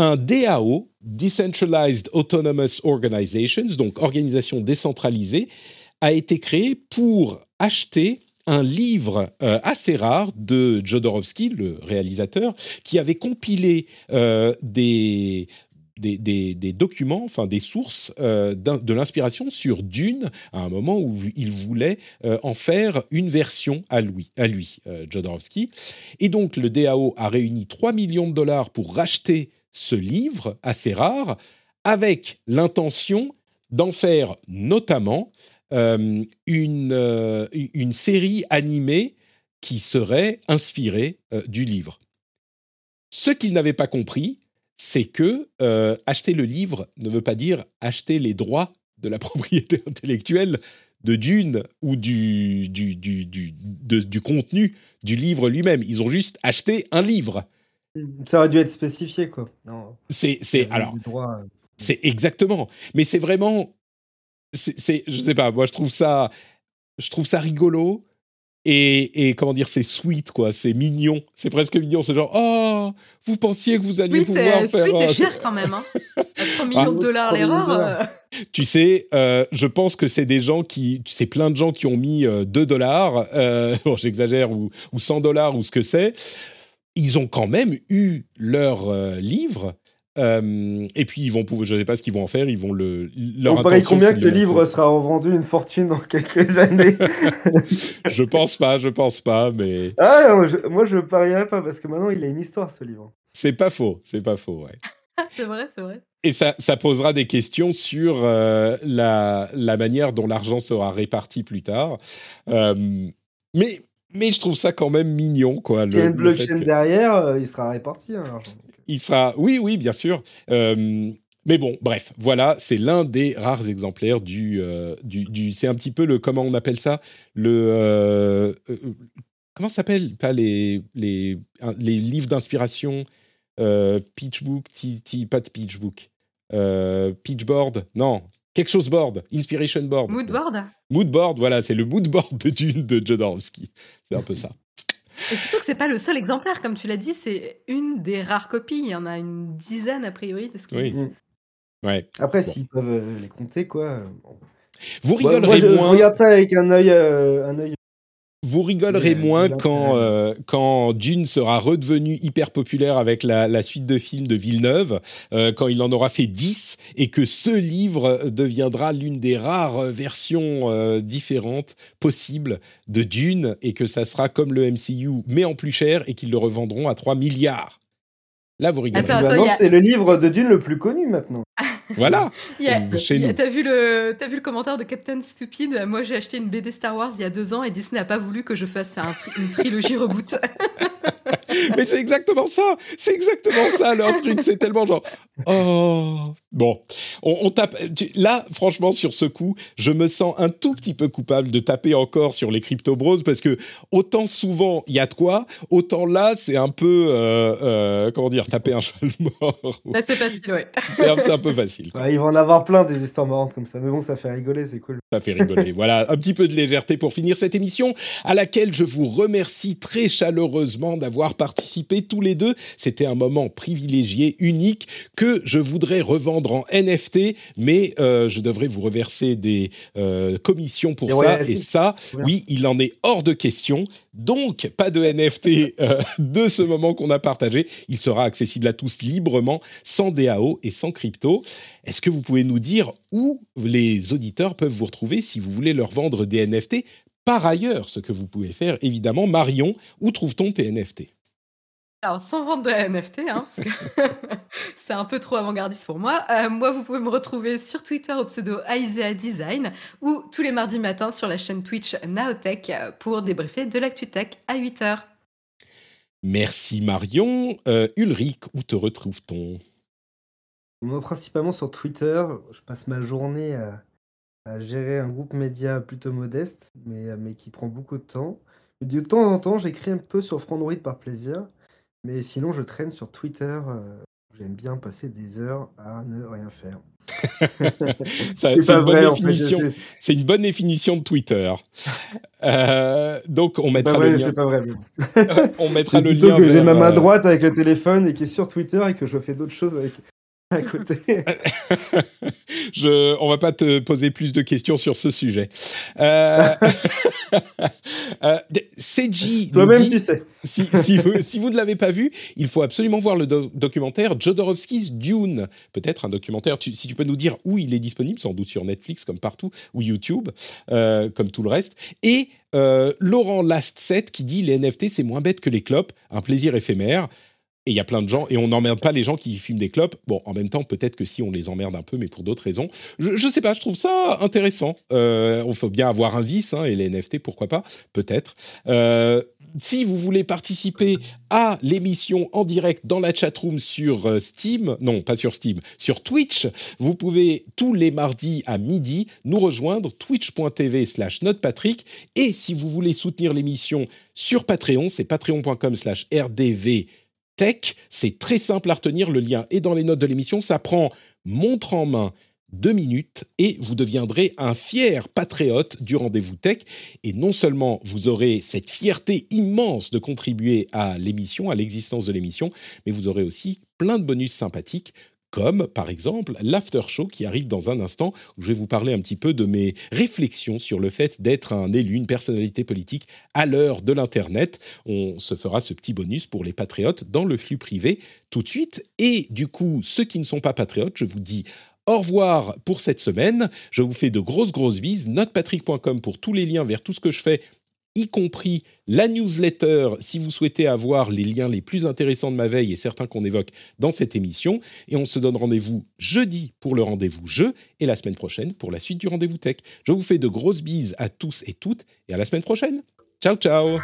Un D A O, Decentralized Autonomous Organizations, donc organisation décentralisée, a été créée pour acheter un livre euh, assez rare de Jodorowsky, le réalisateur, qui avait compilé euh, des... Des, des, des documents, enfin des sources euh, de l'inspiration sur Dune à un moment où il voulait euh, en faire une version à lui, à lui euh, Jodorowsky. Et donc le D A O a réuni trois millions de dollars pour racheter ce livre assez rare avec l'intention d'en faire notamment euh, une, euh, une série animée qui serait inspirée euh, du livre. Ce qu'il n'avait pas compris, c'est que euh, acheter le livre ne veut pas dire acheter les droits de la propriété intellectuelle de Dune ou du, du, du, du, de, du contenu du livre lui-même. Ils ont juste acheté un livre. Ça aurait dû être spécifié, quoi. Non. C'est, c'est, alors, droits, euh... c'est exactement. Mais c'est vraiment... C'est, c'est, je ne sais pas, moi, je trouve ça, je trouve ça rigolo et, et comment dire, c'est sweet, quoi. C'est mignon. C'est presque mignon. C'est genre... oh, vous pensiez que vous alliez oui, pouvoir faire... Oui, c'est cher quand même. Hein. trois millions de dollars, l'erreur. Tu sais, euh, je pense que c'est des gens qui... C'est plein de gens qui ont mis euh, deux dollars, euh, bon, j'exagère, ou, ou cent dollars, ou ce que c'est. Ils ont quand même eu leur euh, livre. Euh, et puis, ils vont pouvoir, je ne sais pas ce qu'ils vont en faire. Ils vont le... Leur on parie combien que ce livre sera revendu une fortune dans quelques années. Je pense pas, je pense pas, mais... Ah, non, je, moi, je parierais pas, parce que maintenant, il a une histoire, ce livre. C'est pas faux, c'est pas faux, ouais. C'est vrai, c'est vrai. Et ça, ça posera des questions sur euh, la, la manière dont l'argent sera réparti plus tard. Euh, mais, mais je trouve ça quand même mignon, quoi. Il y a une blockchain que... derrière, euh, il sera réparti, hein, l'argent. Il sera... Oui, oui, bien sûr. Euh, mais bon, bref, voilà, c'est l'un des rares exemplaires du, euh, du, du... C'est un petit peu le... Comment on appelle ça ? Le... Euh, euh, comment ça s'appelle ? Pas les, les, les livres d'inspiration euh, Pitchbook, ti, ti, pas de Pitchbook. Euh, pitchboard, non. Quelque chose board. Inspiration board. Moodboard ? Moodboard, voilà, c'est le moodboard de Dune de Jodorowsky. C'est un peu ça. Et surtout que ce n'est pas le seul exemplaire, comme tu l'as dit, c'est une des rares copies. Il y en a une dizaine, a priori, de ce qu'ils oui. disent. Ouais. Après, bon. S'ils peuvent les compter, quoi. Bon. Vous rigolerez moi, moi, je, moins. Je regarde ça avec un œil, euh, un œil Vous rigolerez mais, moins quand, euh, quand Dune sera redevenu hyper populaire avec la, la suite de films de Villeneuve, euh, quand il en aura fait dix et que ce livre deviendra l'une des rares versions euh, différentes possibles de Dune et que ça sera comme le M C U, mais en plus cher et qu'ils le revendront à trois milliards. Là, vous rigolez. Attends, attends, maintenant, a... c'est le livre de Dune le plus connu maintenant. Voilà. Yeah. Chez nous. T'as vu le, t'as vu le commentaire de Captain Stupid ? Moi, j'ai acheté une B D Star Wars il y a deux ans et Disney n'a pas voulu que je fasse un tri- une trilogie reboot. Mais c'est exactement ça. C'est exactement ça leur truc. C'est tellement genre. Oh. Bon, on, on tape. Là, franchement, sur ce coup, je me sens un tout petit peu coupable de taper encore sur les crypto-bros parce que autant souvent il y a de quoi, autant là, c'est un peu euh, euh, comment dire, taper un cheval mort. Là, c'est facile, ouais. C'est un, c'est un peu facile. Ouais, ils vont en avoir plein des histoires marrantes comme ça, mais bon, ça fait rigoler, c'est cool. Ça fait rigoler. Voilà, un petit peu de légèreté pour finir cette émission à laquelle je vous remercie très chaleureusement d'avoir participé tous les deux. C'était un moment privilégié, unique, que je voudrais revendre en N F T, mais euh, je devrais vous reverser des euh, commissions pour et ça, ouais, et ça, ouais. Oui, il en est hors de question. Donc, pas de N F T euh, de ce moment qu'on a partagé. Il sera accessible à tous librement, sans D A O et sans crypto. Est-ce que vous pouvez nous dire où les auditeurs peuvent vous retrouver si vous voulez leur vendre des N F T ? Par ailleurs, ce que vous pouvez faire, évidemment, Marion, où trouve-t-on tes N F T ? Alors, sans vendre de N F T, hein, parce que c'est un peu trop avant-gardiste pour moi. Euh, moi, vous pouvez me retrouver sur Twitter au pseudo Aisea Design ou tous les mardis matins sur la chaîne Twitch Naotech pour débriefer de l'actu tech à huit heures. Merci Marion. Euh, Ulrich, où te retrouve-t-on ? Moi, principalement sur Twitter. Je passe ma journée à, à gérer un groupe média plutôt modeste, mais, mais qui prend beaucoup de temps. De temps en temps, j'écris un peu sur Frandroid par plaisir. Mais sinon, je traîne sur Twitter. Euh, j'aime bien passer des heures à ne rien faire. Ça, c'est, c'est, une vrai, bonne définition. En fait, c'est une bonne définition de Twitter. Euh, donc, on mettra le lien. C'est pas vrai. C'est pas vrai. On mettra le lien. Que vers... j'ai ma main droite avec le téléphone et qui est sur Twitter et que je fais d'autres choses avec. À côté. Je, on va pas te poser plus de questions sur ce sujet. Euh, euh, C J. Toi-même, dit, tu sais. Si, si, vous, si vous ne l'avez pas vu, il faut absolument voir le do- documentaire Jodorowsky's Dune. Peut-être un documentaire. Tu, si tu peux nous dire où il est disponible, sans doute sur Netflix, comme partout, ou YouTube, euh, comme tout le reste. Et euh, Laurent Last sept qui dit les N F T, c'est moins bête que les clopes, un plaisir éphémère. Et il y a plein de gens, et on n'emmerde pas les gens qui fument des clopes. Bon, en même temps, peut-être que si, on les emmerde un peu, mais pour d'autres raisons. Je ne sais pas, je trouve ça intéressant. Euh, il faut bien avoir un vice, hein, et les N F T, pourquoi pas, peut-être. Euh, si vous voulez participer à l'émission en direct dans la chatroom sur Steam, non, pas sur Steam, sur Twitch, vous pouvez tous les mardis à midi nous rejoindre, twitch.tv slash notepatrick. Et si vous voulez soutenir l'émission sur Patreon, c'est patreon.com slash rdv. Tech, c'est très simple à retenir, le lien est dans les notes de l'émission, ça prend montre en main deux minutes et vous deviendrez un fier patriote du Rendez-vous Tech. Et non seulement vous aurez cette fierté immense de contribuer à l'émission, à l'existence de l'émission, mais vous aurez aussi plein de bonus sympathiques comme, par exemple, l'after show qui arrive dans un instant, où je vais vous parler un petit peu de mes réflexions sur le fait d'être un élu, une personnalité politique à l'heure de l'Internet. On se fera ce petit bonus pour les patriotes dans le flux privé tout de suite. Et du coup, ceux qui ne sont pas patriotes, je vous dis au revoir pour cette semaine. Je vous fais de grosses, grosses bises. notepatrick point com pour tous les liens vers tout ce que je fais, y compris la newsletter, si vous souhaitez avoir les liens les plus intéressants de ma veille et certains qu'on évoque dans cette émission. Et on se donne rendez-vous jeudi pour le rendez-vous jeu et la semaine prochaine pour la suite du Rendez-vous Tech. Je vous fais de grosses bises à tous et toutes et à la semaine prochaine. Ciao, ciao.